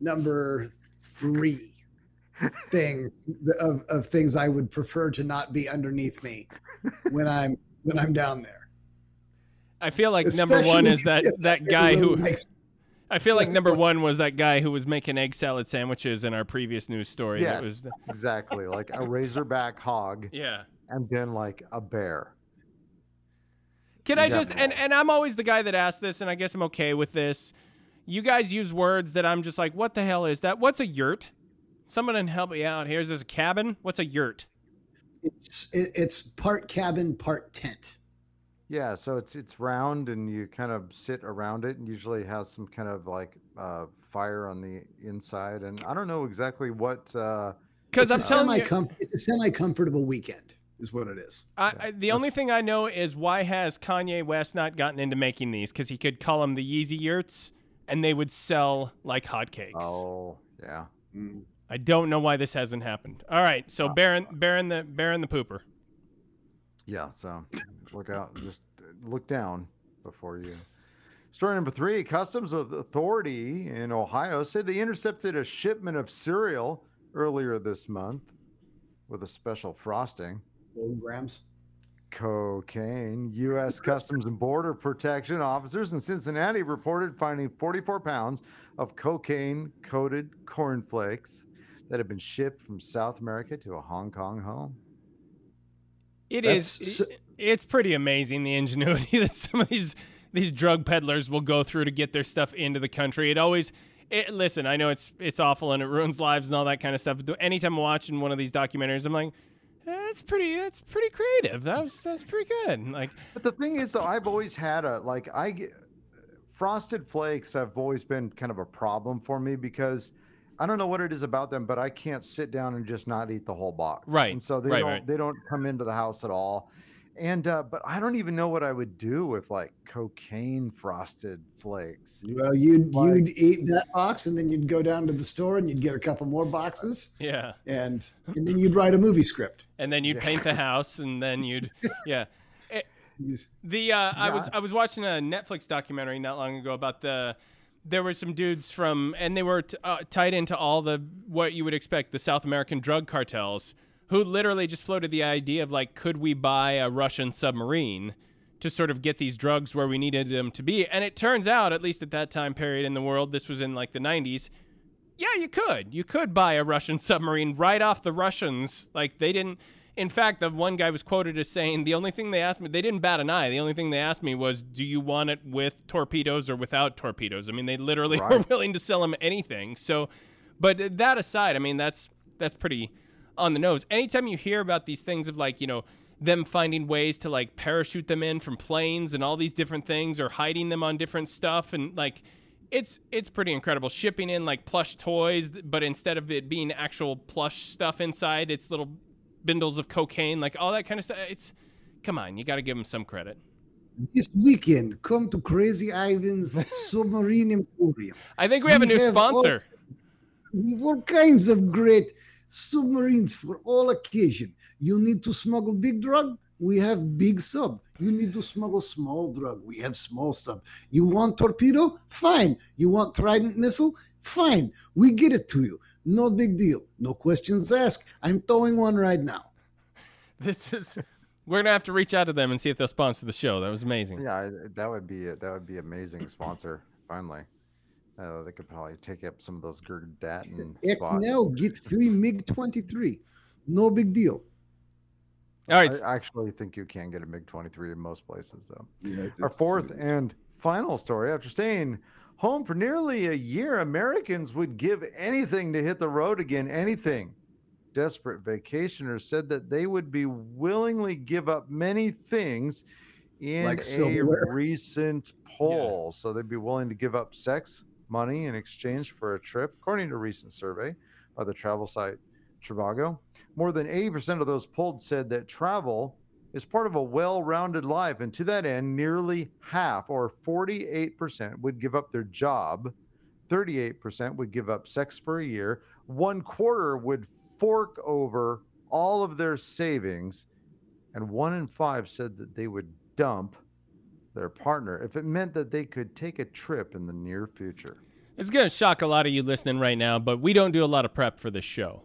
number 3. Thing of things I would prefer to not be underneath me when I'm down there. I feel like especially number 1 is that guy really who likes. I feel like number 1 was that guy who was making egg salad sandwiches in our previous news story. Yes, that was exactly like a razorback hog. Yeah, and then like a bear. Can I just and I'm always the guy that asks this, and I guess I'm okay with this. You guys use words that I'm just like, what the hell is that? What's a yurt? Someone help me out. Here's this cabin. What's a yurt? It's part cabin, part tent. Yeah, so it's round, and you kind of sit around it, and usually has some kind of like fire on the inside. And I don't know exactly what. Because it's a semi-comfortable weekend, is what it is. The only thing I know is why has Kanye West not gotten into making these? Because he could call them the Yeezy Yurts, and they would sell like hotcakes. Oh yeah. Mm. I don't know why this hasn't happened. All right, so Baron the pooper. Yeah, so look out. Just look down before you. Story number 3, Customs Authority in Ohio said they intercepted a shipment of cereal earlier this month with a special frosting. Kilograms. Cocaine. U.S. Customs and Border Protection officers in Cincinnati reported finding 44 pounds of cocaine-coated cornflakes that have been shipped from South America to a Hong Kong home. It's pretty amazing, the ingenuity that some of these drug peddlers will go through to get their stuff into the country. Listen, I know it's awful and it ruins lives and all that kind of stuff, but anytime I'm watching one of these documentaries, I'm like, that's pretty creative. That's pretty good. Like, but the thing is, though, I've always had frosted flakes have always been kind of a problem for me because I don't know what it is about them, but I can't sit down and just not eat the whole box. Right. And so they don't come into the house at all. And but I don't even know what I would do with like cocaine frosted flakes. Well, you'd eat that box, and then you'd go down to the store and you'd get a couple more boxes. Yeah, and then you'd write a movie script. And then you'd paint the house, and then you'd I was watching a Netflix documentary not long ago about there were some dudes and they were tied into all what you would expect the South American drug cartels, who literally just floated the idea of like, could we buy a Russian submarine to sort of get these drugs where we needed them to be? And it turns out, at least at that time period in the world, this was in like the 90s. Yeah, you could buy a Russian submarine right off the Russians. Like they didn't. In fact, the one guy was quoted as saying, the only thing they asked me, they didn't bat an eye. The only thing they asked me was, do you want it with torpedoes or without torpedoes? I mean, they literally were willing to sell him anything. So, but that aside, I mean, that's pretty on the nose. Anytime you hear about these things of like, you know, them finding ways to like parachute them in from planes and all these different things, or hiding them on different stuff, and like it's pretty incredible. Shipping in like plush toys, but instead of it being actual plush stuff inside, it's little bindles of cocaine, like all that kind of stuff. It's, come on, you got to give them some credit. This weekend, come to Crazy Ivan's Submarine Emporium. I think we have a new sponsor. We have all kinds of great submarines for all occasion. You need to smuggle big drug? We have big sub. You need to smuggle small drug? We have small sub. You want torpedo? Fine. You want Trident missile? Fine. We get it to you. No big deal. No questions asked. I'm throwing one right now. We're going to have to reach out to them and see if they'll sponsor the show. That was amazing. Yeah, that would be amazing sponsor, finally. They could probably take up some of those Gurdatin spots. Now get 3 MiG-23. No big deal. All right. I actually think you can get a MiG-23 in most places, though. Yeah, our fourth and final story. After staying home for nearly a year, Americans would give anything to hit the road again. Anything. Desperate vacationers said that they would be willingly give up many things in a recent poll. Yeah. So they'd be willing to give up sex, money in exchange for a trip, according to a recent survey by the travel site Trivago. More than 80% of those polled said that travel is part of a well-rounded life, and to that end, nearly half, or 48%, would give up their job, 38% would give up sex for a year, 1/4 would fork over all of their savings, and 1 in 5 said that they would dump their partner if it meant that they could take a trip in the near future. It's going to shock a lot of you listening right now, but we don't do a lot of prep for this show.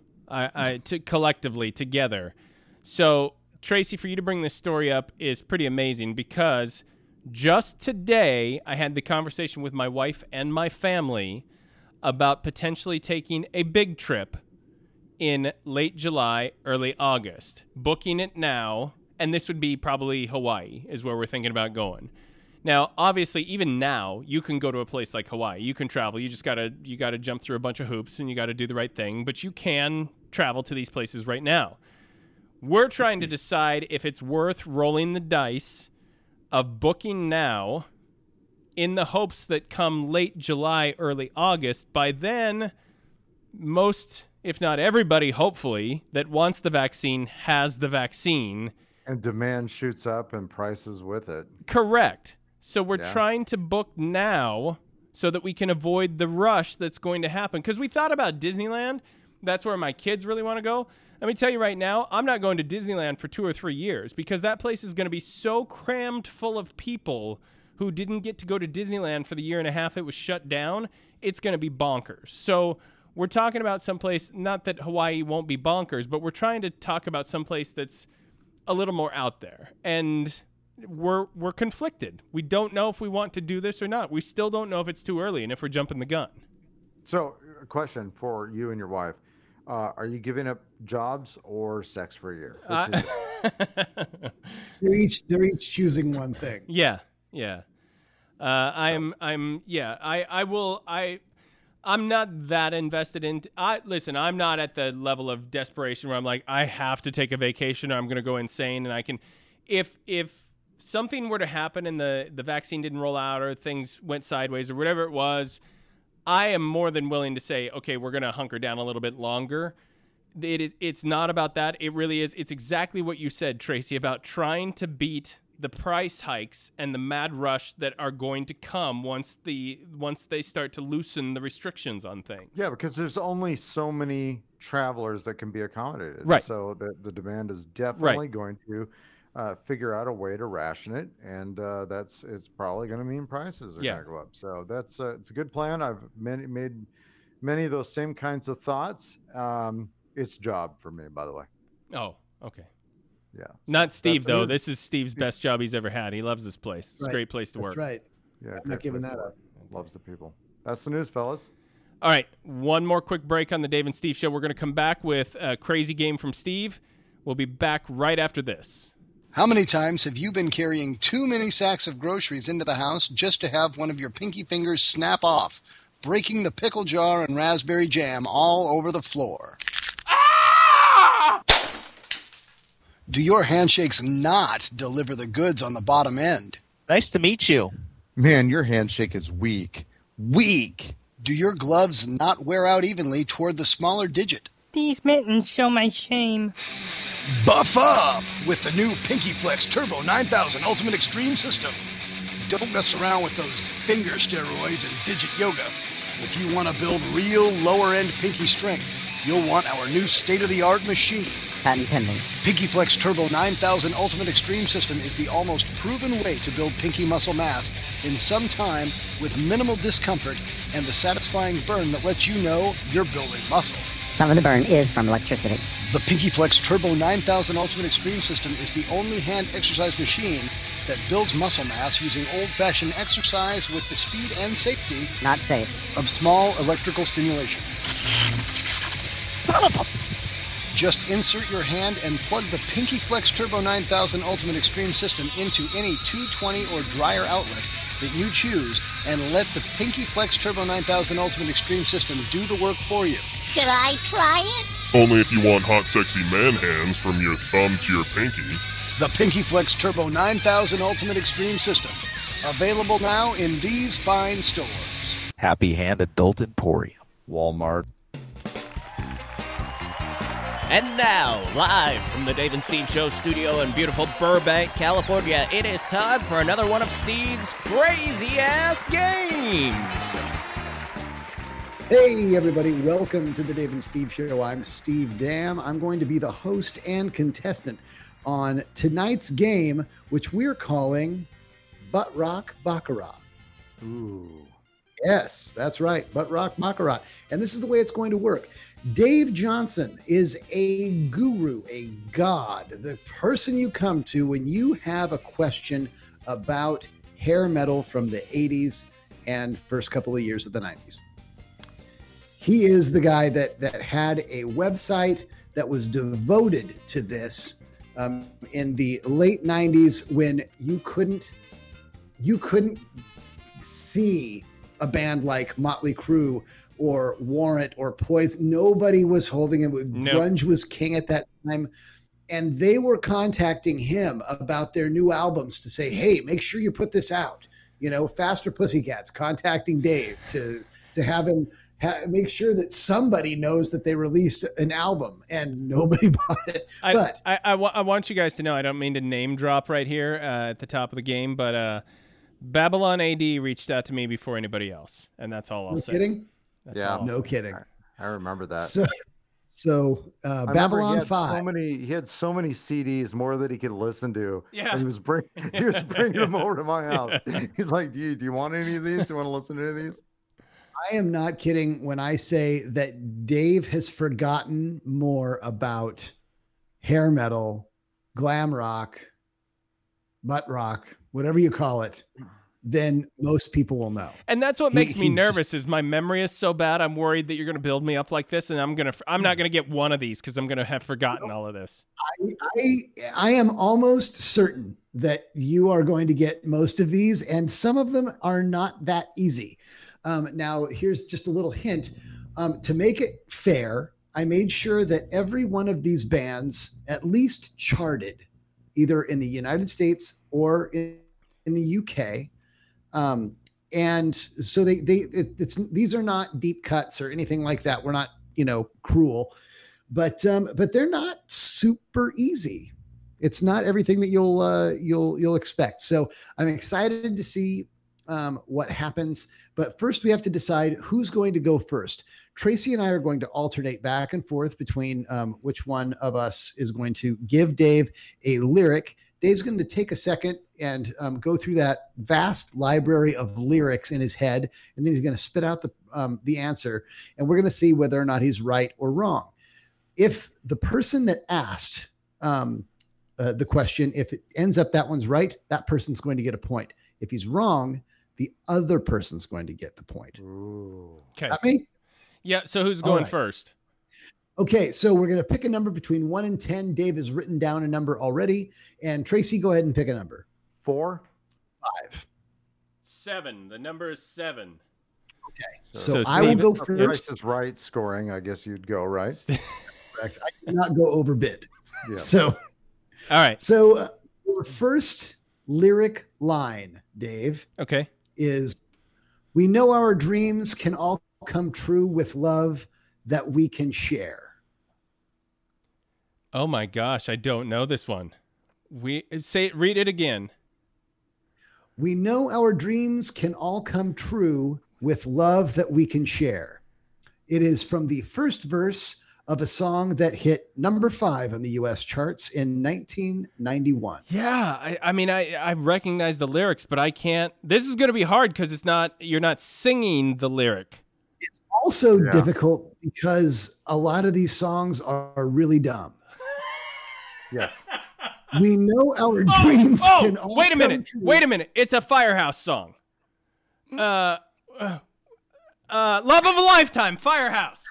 Collectively together. So Tracy, for you to bring this story up is pretty amazing, because just today I had the conversation with my wife and my family about potentially taking a big trip in late July, early August, booking it now. And this would be probably Hawaii is where we're thinking about going. Now, obviously, even now, you can go to a place like Hawaii. You can travel. You just gotta jump through a bunch of hoops, and you gotta do the right thing. But you can travel to these places right now. We're trying to decide if it's worth rolling the dice of booking now in the hopes that come late July, early August, by then, most, if not everybody, hopefully, that wants the vaccine has the vaccine. And demand shoots up and prices with it. Correct. So we're trying to book now so that we can avoid the rush that's going to happen. Because we thought about Disneyland. That's where my kids really want to go. Let me tell you right now, I'm not going to Disneyland for 2 or 3 years, because that place is going to be so crammed full of people who didn't get to go to Disneyland for the 1.5 years it was shut down. It's going to be bonkers. So we're talking about someplace, not that Hawaii won't be bonkers, but we're trying to talk about someplace that's a little more out there. And we're conflicted. We don't know if we want to do this or not. We still don't know if it's too early and if we're jumping the gun. So a question for you and your wife. Are you giving up jobs or sex for a year? They're each choosing one thing. Yeah. I'm not that invested in. I'm not at the level of desperation where I'm like, I have to take a vacation or I'm going to go insane. And I can, if something were to happen and the vaccine didn't roll out or things went sideways or whatever it was, I am more than willing to say, okay, we're going to hunker down a little bit longer. It's not about that. It really is. It's exactly what you said, Tracy, about trying to beat the price hikes and the mad rush that are going to come once they start to loosen the restrictions on things. Yeah, because there's only so many travelers that can be accommodated. Right. So the demand is definitely going to figure out a way to ration it, and it's probably going to mean prices are going to go up. So that's it's a good plan. I've made many of those same kinds of thoughts. It's job for me, by the way. Oh, okay. Yeah. Not Steve, though. This is Steve's best job he's ever had. He loves this place. It's a great place to work. That's right. Yeah, I'm not giving that up. Loves the people. That's the news, fellas. All right. One more quick break on the Dave and Steve Show. We're going to come back with a crazy game from Steve. We'll be back right after this. How many times have you been carrying too many sacks of groceries into the house just to have one of your pinky fingers snap off, breaking the pickle jar and raspberry jam all over the floor? Do your handshakes not deliver the goods on the bottom end? Nice to meet you. Man, your handshake is weak. Weak! Do your gloves not wear out evenly toward the smaller digit? These mittens show my shame. Buff up with the new Pinky Flex Turbo 9000 Ultimate Extreme System. Don't mess around with those finger steroids and digit yoga. If you want to build real lower-end pinky strength, you'll want our new state-of-the-art machine. Patent pending. Pinky Flex Turbo 9000 Ultimate Extreme System is the almost proven way to build pinky muscle mass in some time with minimal discomfort and the satisfying burn that lets you know you're building muscle. Some of the burn is from electricity. The Pinky Flex Turbo 9000 Ultimate Extreme System is the only hand exercise machine that builds muscle mass using old-fashioned exercise with the speed and safety... Not safe. ...of small electrical stimulation. Son of a... Just insert your hand and plug the Pinky Flex Turbo 9000 Ultimate Extreme System into any 220 or dryer outlet that you choose and let the Pinky Flex Turbo 9000 Ultimate Extreme System do the work for you. Should I try it? Only if you want hot, sexy man hands from your thumb to your pinky. The Pinky Flex Turbo 9000 Ultimate Extreme System. Available now in these fine stores. Happy Hand Adult Emporium. Walmart. And now, live from the Dave and Steve Show studio in beautiful Burbank, California, it is time for another one of Steve's crazy-ass games. Hey, everybody. Welcome to the Dave and Steve Show. I'm Steve Dam. I'm going to be the host and contestant on tonight's game, which we're calling Butt Rock Baccarat. Ooh. Yes, that's right. Butt Rock Baccarat. And this is the way it's going to work. Dave Johnson is a guru, a god, the person you come to when you have a question about hair metal from the 80s and first couple of years of the 90s. He is the guy that had a website that was devoted to this. In the late 90s, when you couldn't see a band like Motley Crue or Warrant or Poison. Nobody was holding him. Nope. Grunge was king at that time. And they were contacting him about their new albums to say, hey, make sure you put this out. You know, Faster Pussycats contacting Dave to have him make sure that somebody knows that they released an album, and nobody bought it. But I want you guys to know, I don't mean to name drop right here at the top of the game, but Babylon AD reached out to me before anybody else, and that's all I'll say. No kidding? Yeah. No kidding. I remember that. So Babylon 5. He had so many CDs, more that he could listen to. Yeah. And he was bringing them over to my house. Yeah. He's like, do you want any of these? Do you want to listen to any of these? I am not kidding when I say that Dave has forgotten more about hair metal, glam rock, butt rock, whatever you call it, than most people will know. And that's what makes me nervous is my memory is so bad. I'm worried that you're going to build me up like this, and I'm not going to get one of these because I'm going to have forgotten all of this. I am almost certain that you are going to get most of these, and some of them are not that easy. Now, here's just a little hint. To make it fair, I made sure that every one of these bands at least charted, either in the United States or in the UK. And so these are not deep cuts or anything like that. We're not, cruel, but they're not super easy. It's not everything that you'll expect. So I'm excited to see what happens. But first we have to decide who's going to go first. Tracy and I are going to alternate back and forth between which one of us is going to give Dave a lyric. Dave's going to take a second and go through that vast library of lyrics in his head. And then he's going to spit out the answer. And we're going to see whether or not he's right or wrong. If the person that asked the question, if it ends up that one's right, that person's going to get a point. If he's wrong, the other person's going to get the point. Ooh. Okay. Got me? Yeah. So who's going first? Okay. So we're going to pick a number between 1 and 10. Dave has written down a number already. And Tracy, go ahead and pick a number. 4. 5. 7. The number is 7. Okay. So I will go first. Price is Right scoring. I guess you'd go, right? Correct. I did not go overbid. Yeah. So. All right. So first lyric line, Dave, okay, is we know our dreams can all come true with love that we can share. Oh my gosh, I don't know this one. Read it again. We know our dreams can all come true with love that we can share. It is from the first verse of a song that hit number 5 on the U.S. charts in 1991. Yeah, I mean, I recognize the lyrics, but I can't. This is going to be hard because you're not singing the lyric. It's also difficult because a lot of these songs are really dumb. Yeah. We know our dreams can all wait a minute. True. Wait a minute. It's a Firehouse song. Love of a Lifetime, Firehouse.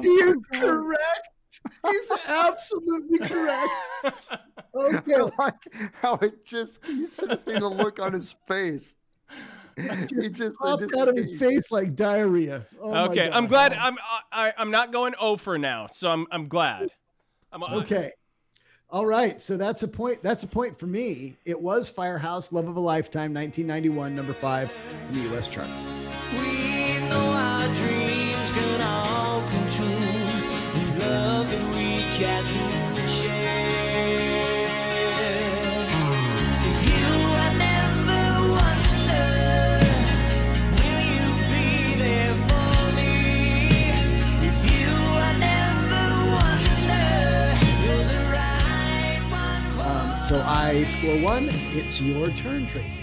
He is correct. He's absolutely correct. Okay. I like how it just, you should have seen the look on his face. He just popped out of his face like diarrhea. Oh, okay, I'm glad I'm not going 0 for now, so I'm glad. I'm okay. All right, so that's a point. That's a point for me. It was Firehouse, Love of a Lifetime, 1991, number 5 in the U.S. charts. We know our dreams can all come true. We love and we can share. If you are never wonder, will you be there for me? If you are never wonder, you're the right one for me. So I score 1. It's your turn, Tracy.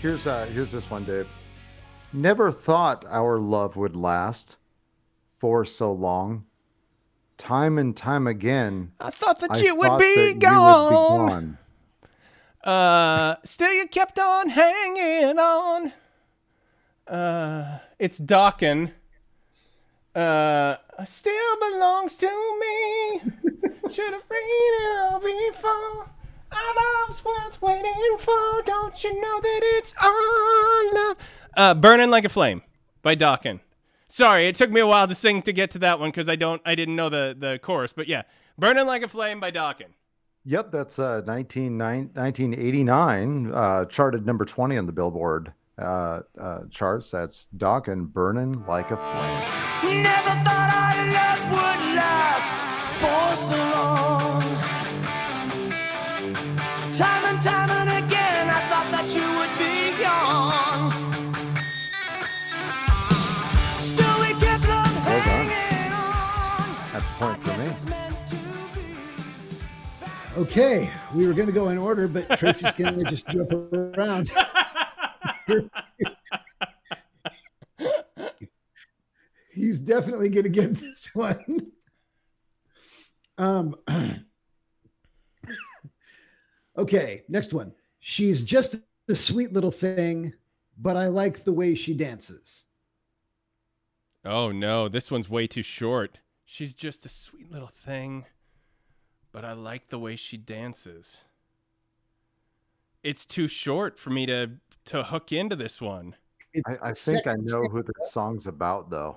Here's this one, Dave. Never thought our love would last for so long. Time and time again, I thought that you would be gone. Still, you kept on hanging on. It's Dokken. Still belongs to me. Should have read it all before. Our love's worth waiting for. Don't you know that it's our love? Burning Like a Flame by Dokken. Sorry, it took me a while to sing to get to that one because I didn't know the chorus. But yeah, Burning Like a Flame by Dokken. Yep, that's 1989, charted number 20 on the Billboard charts. That's Dokken, Burning Like a Flame. Never thought our love would last for so long. Time and again, I thought that you would be gone. Okay, we were going to go in order, but Tracy's going to just jump around. He's definitely going to get this one. Okay, next one. She's just a sweet little thing, but I like the way she dances. Oh, no, this one's way too short. She's just a sweet little thing. But I like the way she dances. It's too short for me to hook into this one. I think I know who the song's about, though.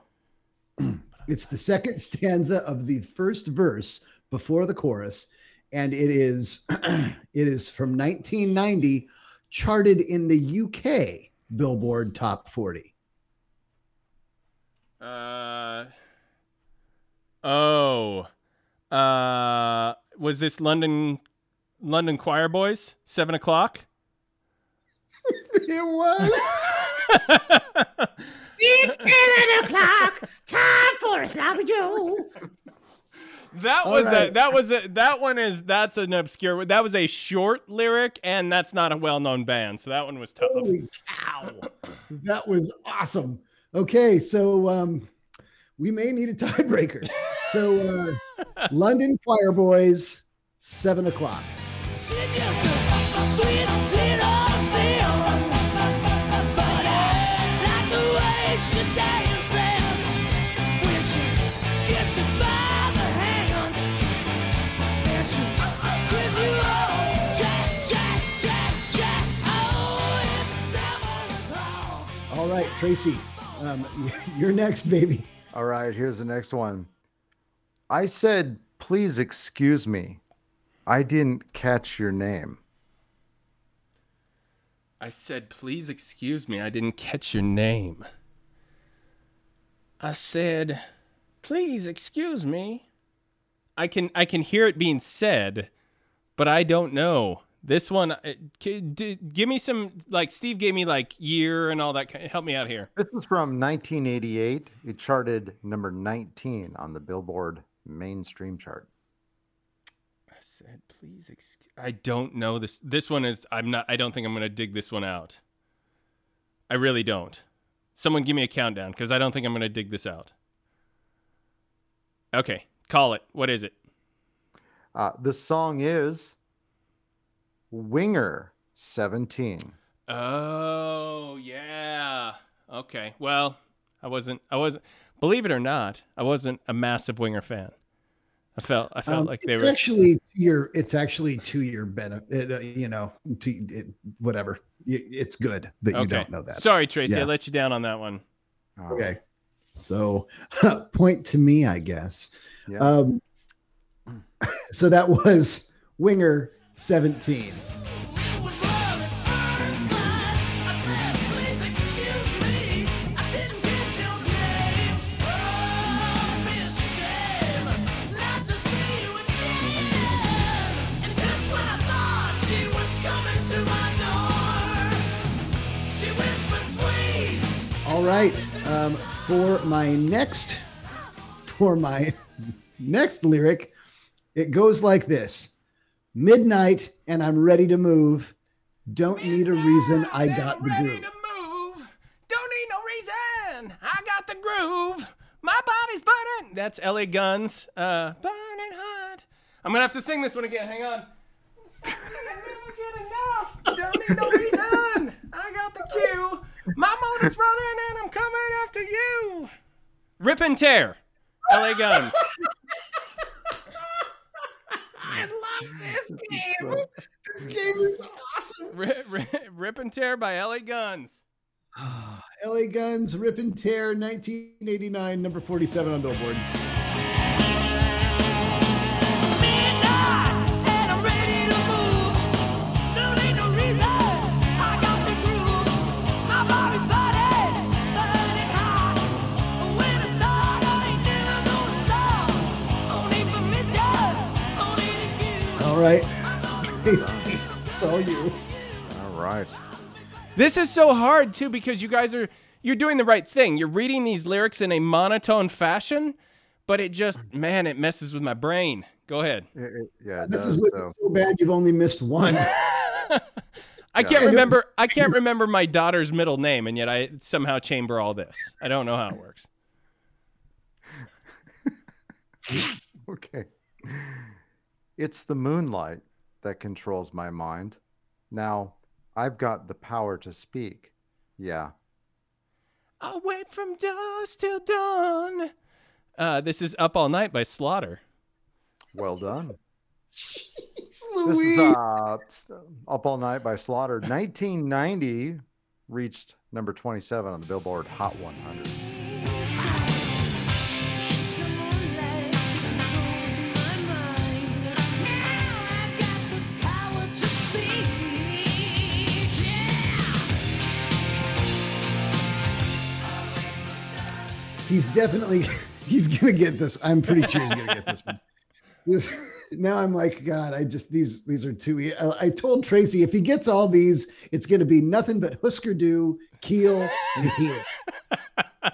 It's the second stanza of the first verse before the chorus. And it is from 1990, charted in the UK Billboard Top 40. Was this London Choir Boys, 7 o'clock? It was. It's 7 o'clock. Time for a slap with you. That's an obscure one. That was a short lyric, and that's not a well-known band. So that one was tough. Holy cow. That was awesome. Okay. So, we may need a tiebreaker. So, London Choir Boys, 7 o'clock. All right, Tracy, you're next, baby. All right, here's the next one. I said, please excuse me. I didn't catch your name. I said, please excuse me. I didn't catch your name. I said, please excuse me. I can hear it being said, but I don't know. This one, give me some, like Steve gave me like year and all that. Help me out here. This is from 1988. It charted number 19 on the Billboard mainstream chart. I said, please excuse. I don't know this. This one is, I don't think I'm going to dig this one out. I really don't. Someone give me a countdown because I don't think I'm going to dig this out. Okay. Call it. What is it? The song is Winger 17. Oh, yeah. Okay. Well, I wasn't, believe it or not, I wasn't a massive Winger fan. I felt like they were actually to your benefit, whatever. It's good that you don't know that. Sorry, Tracy, yeah. I let you down on that one. Okay. So point to me, I guess. Yeah. So that was Winger 17. Right. For my next lyric, it goes like this: midnight and I'm ready to move. Don't need a reason. I got the groove. Don't need no reason. I got the groove. My body's burning. That's L.A. Guns. Burning hot. I'm gonna have to sing this one again. Hang on. Don't need no reason. I got the cue. My motor's running and I'm coming after you. Rip and tear. LA Guns. I love this game. This game is awesome. Rip and Tear by LA Guns. LA Guns, Rip and Tear, 1989, number 47 on Billboard. Right. It's all you. All right. This is so hard too because you guys you're doing the right thing. You're reading these lyrics in a monotone fashion, but it just it messes with my brain. Go ahead. It's so bad you've only missed one. I can't remember my daughter's middle name, and yet I somehow chamber all this. I don't know how it works. Okay. It's the moonlight that controls my mind. Now, I've got the power to speak. Yeah. I'll wait from dusk till dawn. This is Up All Night by Slaughter. Well done. Jeez Louise. This is Up All Night by Slaughter. 1990 reached number 27 on the Billboard Hot 100. He's gonna get this. I'm pretty sure he's gonna get this one. Now I'm like, God, these are too. I told Tracy if he gets all these, it's gonna be nothing but Husker Du, Keel, and Heel.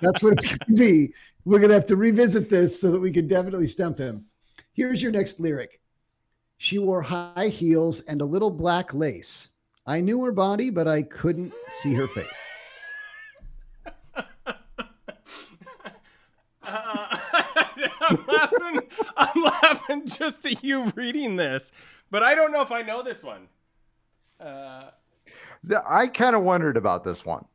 That's what it's gonna be. We're gonna have to revisit this so that we can definitely stump him. Here's your next lyric. She wore high heels and a little black lace. I knew her body, but I couldn't see her face. I'm laughing just at you reading this, but I don't know if I know this one. I kind of wondered about this one.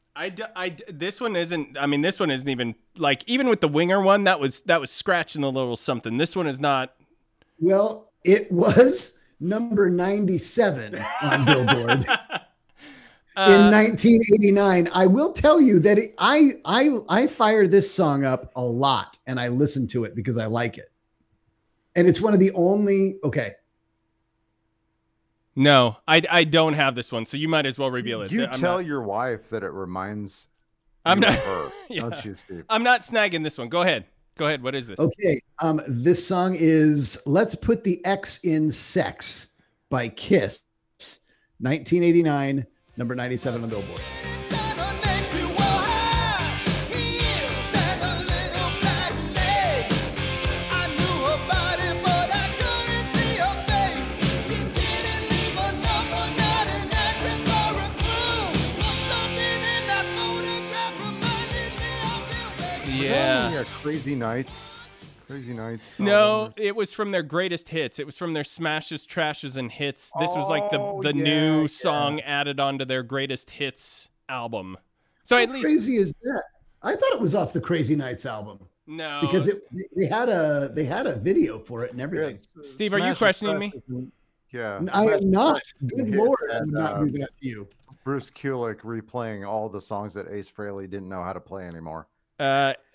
This one isn't even like, even with the Winger one, that was scratching a little something. This one is not. Well, it was number 97 on Billboard. In 1989, I will tell you that I fire this song up a lot and I listen to it because I like it. And it's one of the only, okay. No, I don't have this one. So you might as well reveal it. Your wife that it reminds you of her. Yeah. Don't you, Steve? I'm not snagging this one. Go ahead. What is this? Okay. This song is Let's Put the X in Sex by Kiss, 1989. Number 97 on Billboard. Yeah. Crazy nights, Crazy Nights. No, it was from their greatest hits. It was from their smashes, trashes, and hits. This was like the new song added onto their greatest hits album. So at least crazy is that? I thought it was off the Crazy Nights album. No, because they had a video for it and everything. Steve, are you questioning me? Yeah, I am not. Good Lord, I would not do that to you. Bruce Kulick replaying all the songs that Ace Frehley didn't know how to play anymore.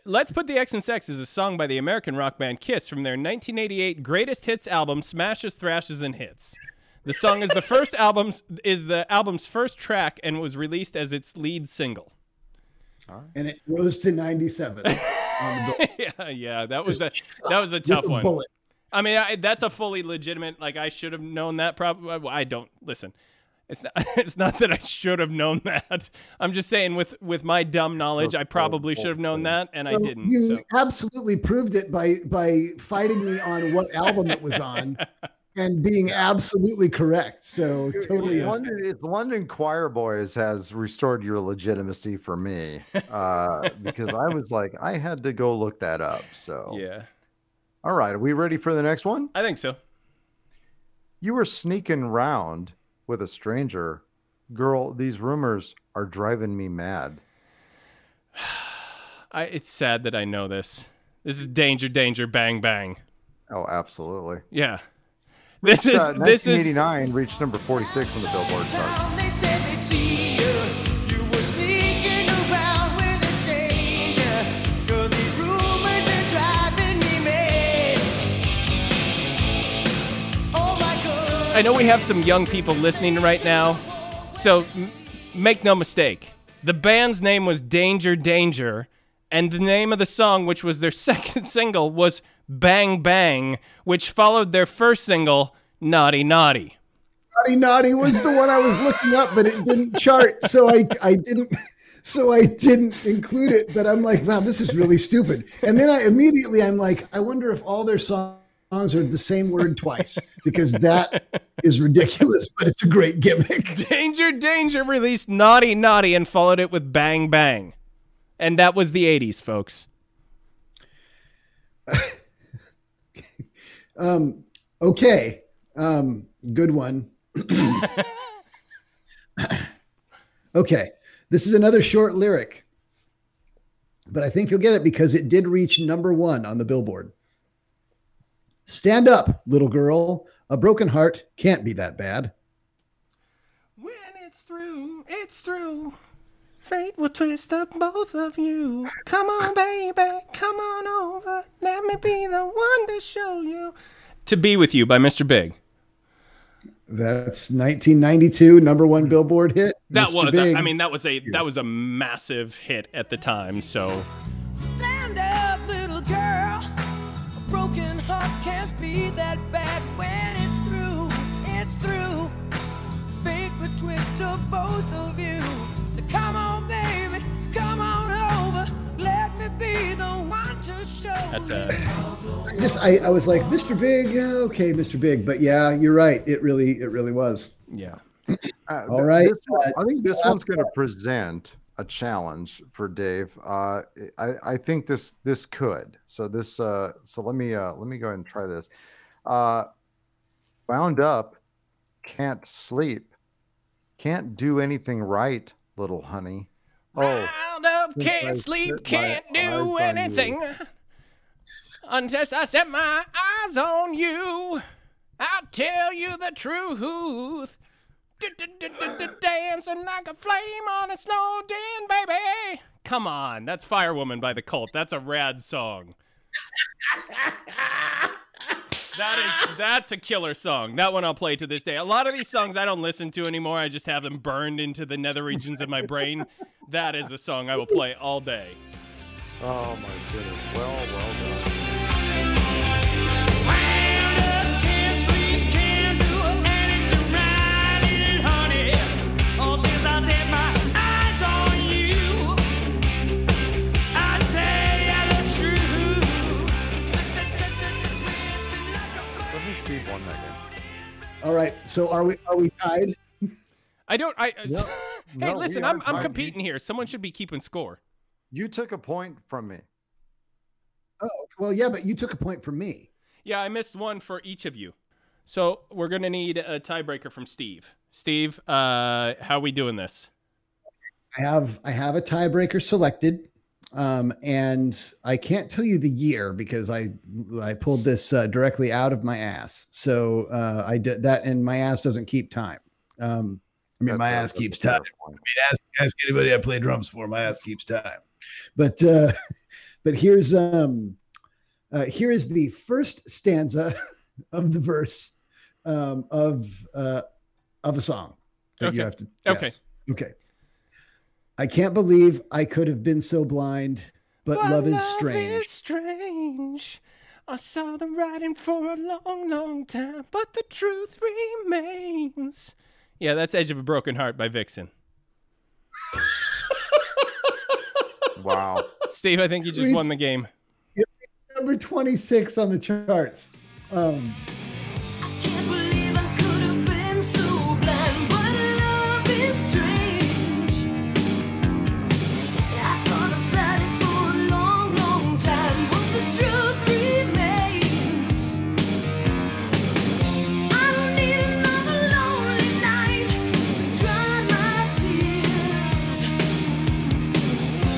Let's Put the X in Sex is a song by the American rock band Kiss from their 1988 greatest hits album, Smashes, Thrashes, and Hits. The song is the album's first track and was released as its lead single. All right. And it rose to 97. Yeah, that was a tough one. Bullet. I mean, that's a fully legitimate. Like, I should have known that. Probably, I don't listen. It's not that I should have known that. I'm just saying, with my dumb knowledge, I probably should have known that, and I didn't. You absolutely proved it by fighting me on what album it was on, and being absolutely correct. So totally. London Choir Boys has restored your legitimacy for me, because I was like, I had to go look that up. So yeah. All right, are we ready for the next one? I think so. You were sneaking round with a stranger. Girl, these rumors are driving me mad. It's sad that I know this. This is Danger Danger Bang Bang. Oh, absolutely. Yeah. This 1989 reached number 46 on the Billboard chart. They said they'd see you. You were sneaking around with a stranger. Girl, these rumors are driving me mad. Oh my God. I know we have some young people listening right now, so make no mistake. The band's name was Danger Danger, and the name of the song, which was their second single, was Bang Bang, which followed their first single, Naughty Naughty. Naughty Naughty was the one I was looking up, but it didn't chart, so I didn't include it. But I'm like, wow, this is really stupid. And then I'm like, I wonder if all their songs are the same word twice, because that is ridiculous, but it's a great gimmick. Danger Danger released Naughty Naughty and followed it with Bang Bang. And that was the 80s, folks. Okay. Good one. Okay. This is another short lyric, but I think you'll get it because it did reach number one on the Billboard. Stand up, little girl. A broken heart can't be that bad. When it's through, it's through. Fate will twist up both of you. Come on, baby, come on over. Let me be the one to show you. To Be With You by Mr. Big. That's 1992, number one Billboard hit. That was a massive hit at the time. So. Stand up, little girl. A broken heart can't be that bad. When it's through, it's through. Fate will twist up both of you. Come on, baby, come on over. Let me be the one to show you. I was like, Mr. Big, yeah, okay, Mr. Big. But yeah, you're right. It really was. Yeah. All right. I think this one's going to present a challenge for Dave. I think this could. So this. So let me go ahead and try this. Wound up, can't sleep, can't do anything right. Little honey. Round up, can't sleep, can't do anything unless I set my eyes on you. I'll tell you the truth. Dancing like a flame on a snow den, baby. Come on, that's Firewoman by The Cult. That's a rad song. That's a killer song. That one I'll play to this day. A lot of these songs I don't listen to anymore. I just have them burned into the nether regions of my brain. That is a song I will play all day. Oh, my goodness. Well done. One that game. All right, so are we tied? Yep. Hey, listen, I'm competing here. Someone should be keeping score. You took a point from me. Oh, well, yeah, but you took a point from me. Yeah, I missed one for each of you. So we're going to need a tiebreaker from Steve. Steve, how are we doing this? I have a tiebreaker selected, and I can't tell you the year because I pulled this directly out of my ass. So I did that, and my ass doesn't keep time. I mean, my ass keeps time. I mean, ask anybody I play drums for. My ass keeps time. But here is the first stanza of the verse of a song that you have to guess. Okay. I can't believe I could have been so blind, but love is strange. I saw the writing for a long, long time, but the truth remains. Yeah, that's Edge of a Broken Heart by Vixen. Wow. Steve, I think you just won the game. Number 26 on the charts. I can't believe I could have been so blind, but love is strange. I thought about it for a long, long time, but the truth remains. I don't need another lonely night to dry my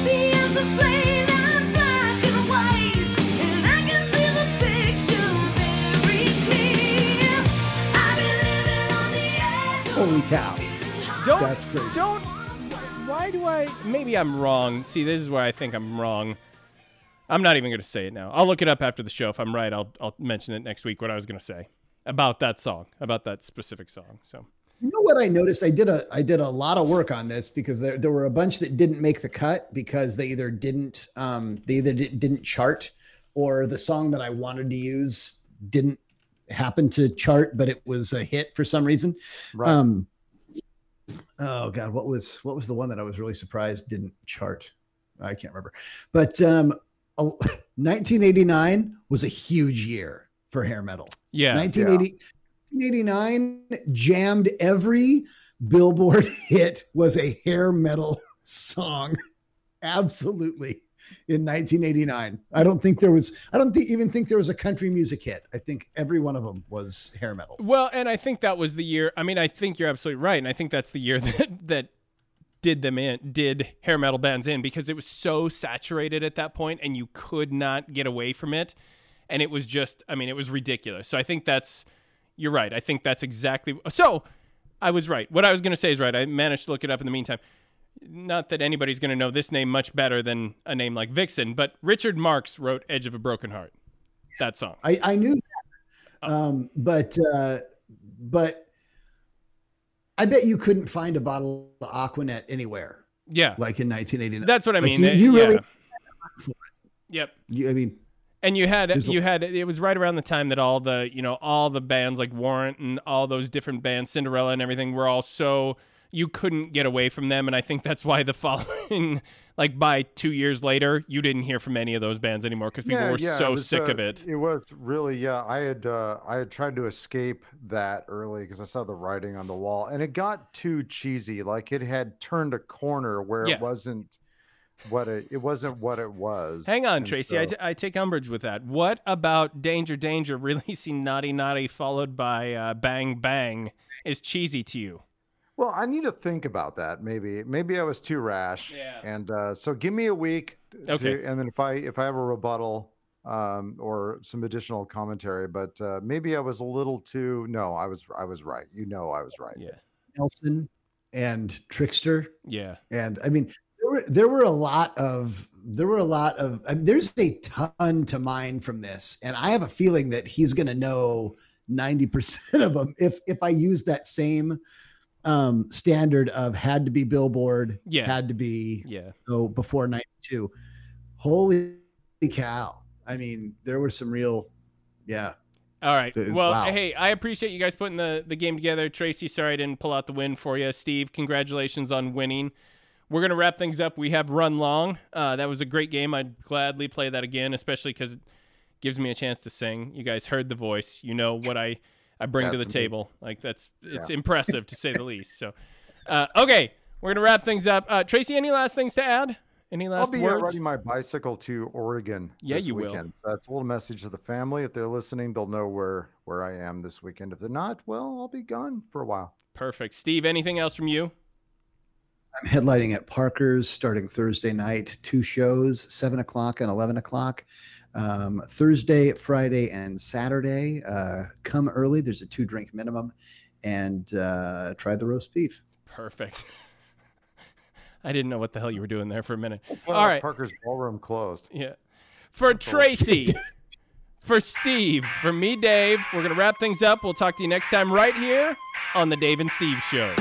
tears. The answer's plain. Holy cow. That's crazy. Why do I, maybe I'm wrong. See, this is where I think I'm wrong. I'm not even going to say it now. I'll look it up after the show. If I'm right, I'll mention it next week, what I was going to say about that song, about that specific song. So, you know what I noticed? I did a lot of work on this because there were a bunch that didn't make the cut because they either didn't chart, or the song that I wanted to use didn't happened to chart, but it was a hit for some reason. Right. Oh God, what was the one that I was really surprised didn't chart? I can't remember. But 1989 was a huge year for hair metal. Yeah. 1989 jammed every Billboard hit was a hair metal song. Absolutely. In 1989, I don't even think there was a country music hit. I think every one of them was hair metal. Well, and I think that was the year. I mean, I think you're absolutely right, and I think that's the year that did hair metal bands in, because it was so saturated at that point, and you could not get away from it, and it was just, I mean, it was ridiculous. So I think you're right. I think that's exactly. So I was right. What I was going to say is right. I managed to look it up in the meantime. Not that anybody's going to know this name much better than a name like Vixen, but Richard Marx wrote Edge of a Broken Heart, that song. I knew that. But I bet you couldn't find a bottle of Aquanet anywhere. Yeah. Like in 1989. That's what I mean. Like you really. Yeah. Yep. And you had, it was right around the time that all the bands like Warrant and all those different bands, Cinderella and everything, were all so, you couldn't get away from them. And I think that's why the following, like by 2 years later, you didn't hear from any of those bands anymore because people were so sick of it. It was really, I had tried to escape that early because I saw the writing on the wall, and it got too cheesy. Like it had turned a corner where it wasn't what it was. Hang on, and Tracy, so... I take umbrage with that. What about Danger Danger releasing Naughty Naughty followed by Bang Bang is cheesy to you? Well, I need to think about that. Maybe I was too rash. Yeah. And so give me a week. Okay. And then if I have a rebuttal or some additional commentary, but maybe I was a little too. No, I was right. I was right. Yeah. Nelson and Trickster. Yeah. And I mean, there's a ton to mine from this, and I have a feeling that he's going to know 90% of them if I use that same. Standard of had to be Billboard, before 92. Holy cow. I mean, there were some real, All right. Well, wow. Hey, I appreciate you guys putting the game together. Tracy, sorry I didn't pull out the win for you. Steve, congratulations on winning. We're going to wrap things up. We have run long. That was a great game. I'd gladly play that again, especially because it gives me a chance to sing. You guys heard the voice. You know what I bring to the table. Like it's impressive to say the least. So, okay. We're going to wrap things up. Tracy, any last things to add? Any last words? I'll be riding my bicycle to Oregon. Yeah, you will. So that's a little message to the family. If they're listening, they'll know where I am this weekend. If they're not, well, I'll be gone for a while. Perfect. Steve, anything else from you? I'm headlining at Parker's starting Thursday night. 2 shows, 7 o'clock and 11 o'clock. Thursday, Friday, and Saturday. Come early. There's a 2-drink minimum. And try the roast beef. Perfect. I didn't know what the hell you were doing there for a minute. All right. Parker's ballroom closed. Yeah. For Tracy, for Steve, for me, Dave, we're going to wrap things up. We'll talk to you next time right here on The Dave and Steve Show.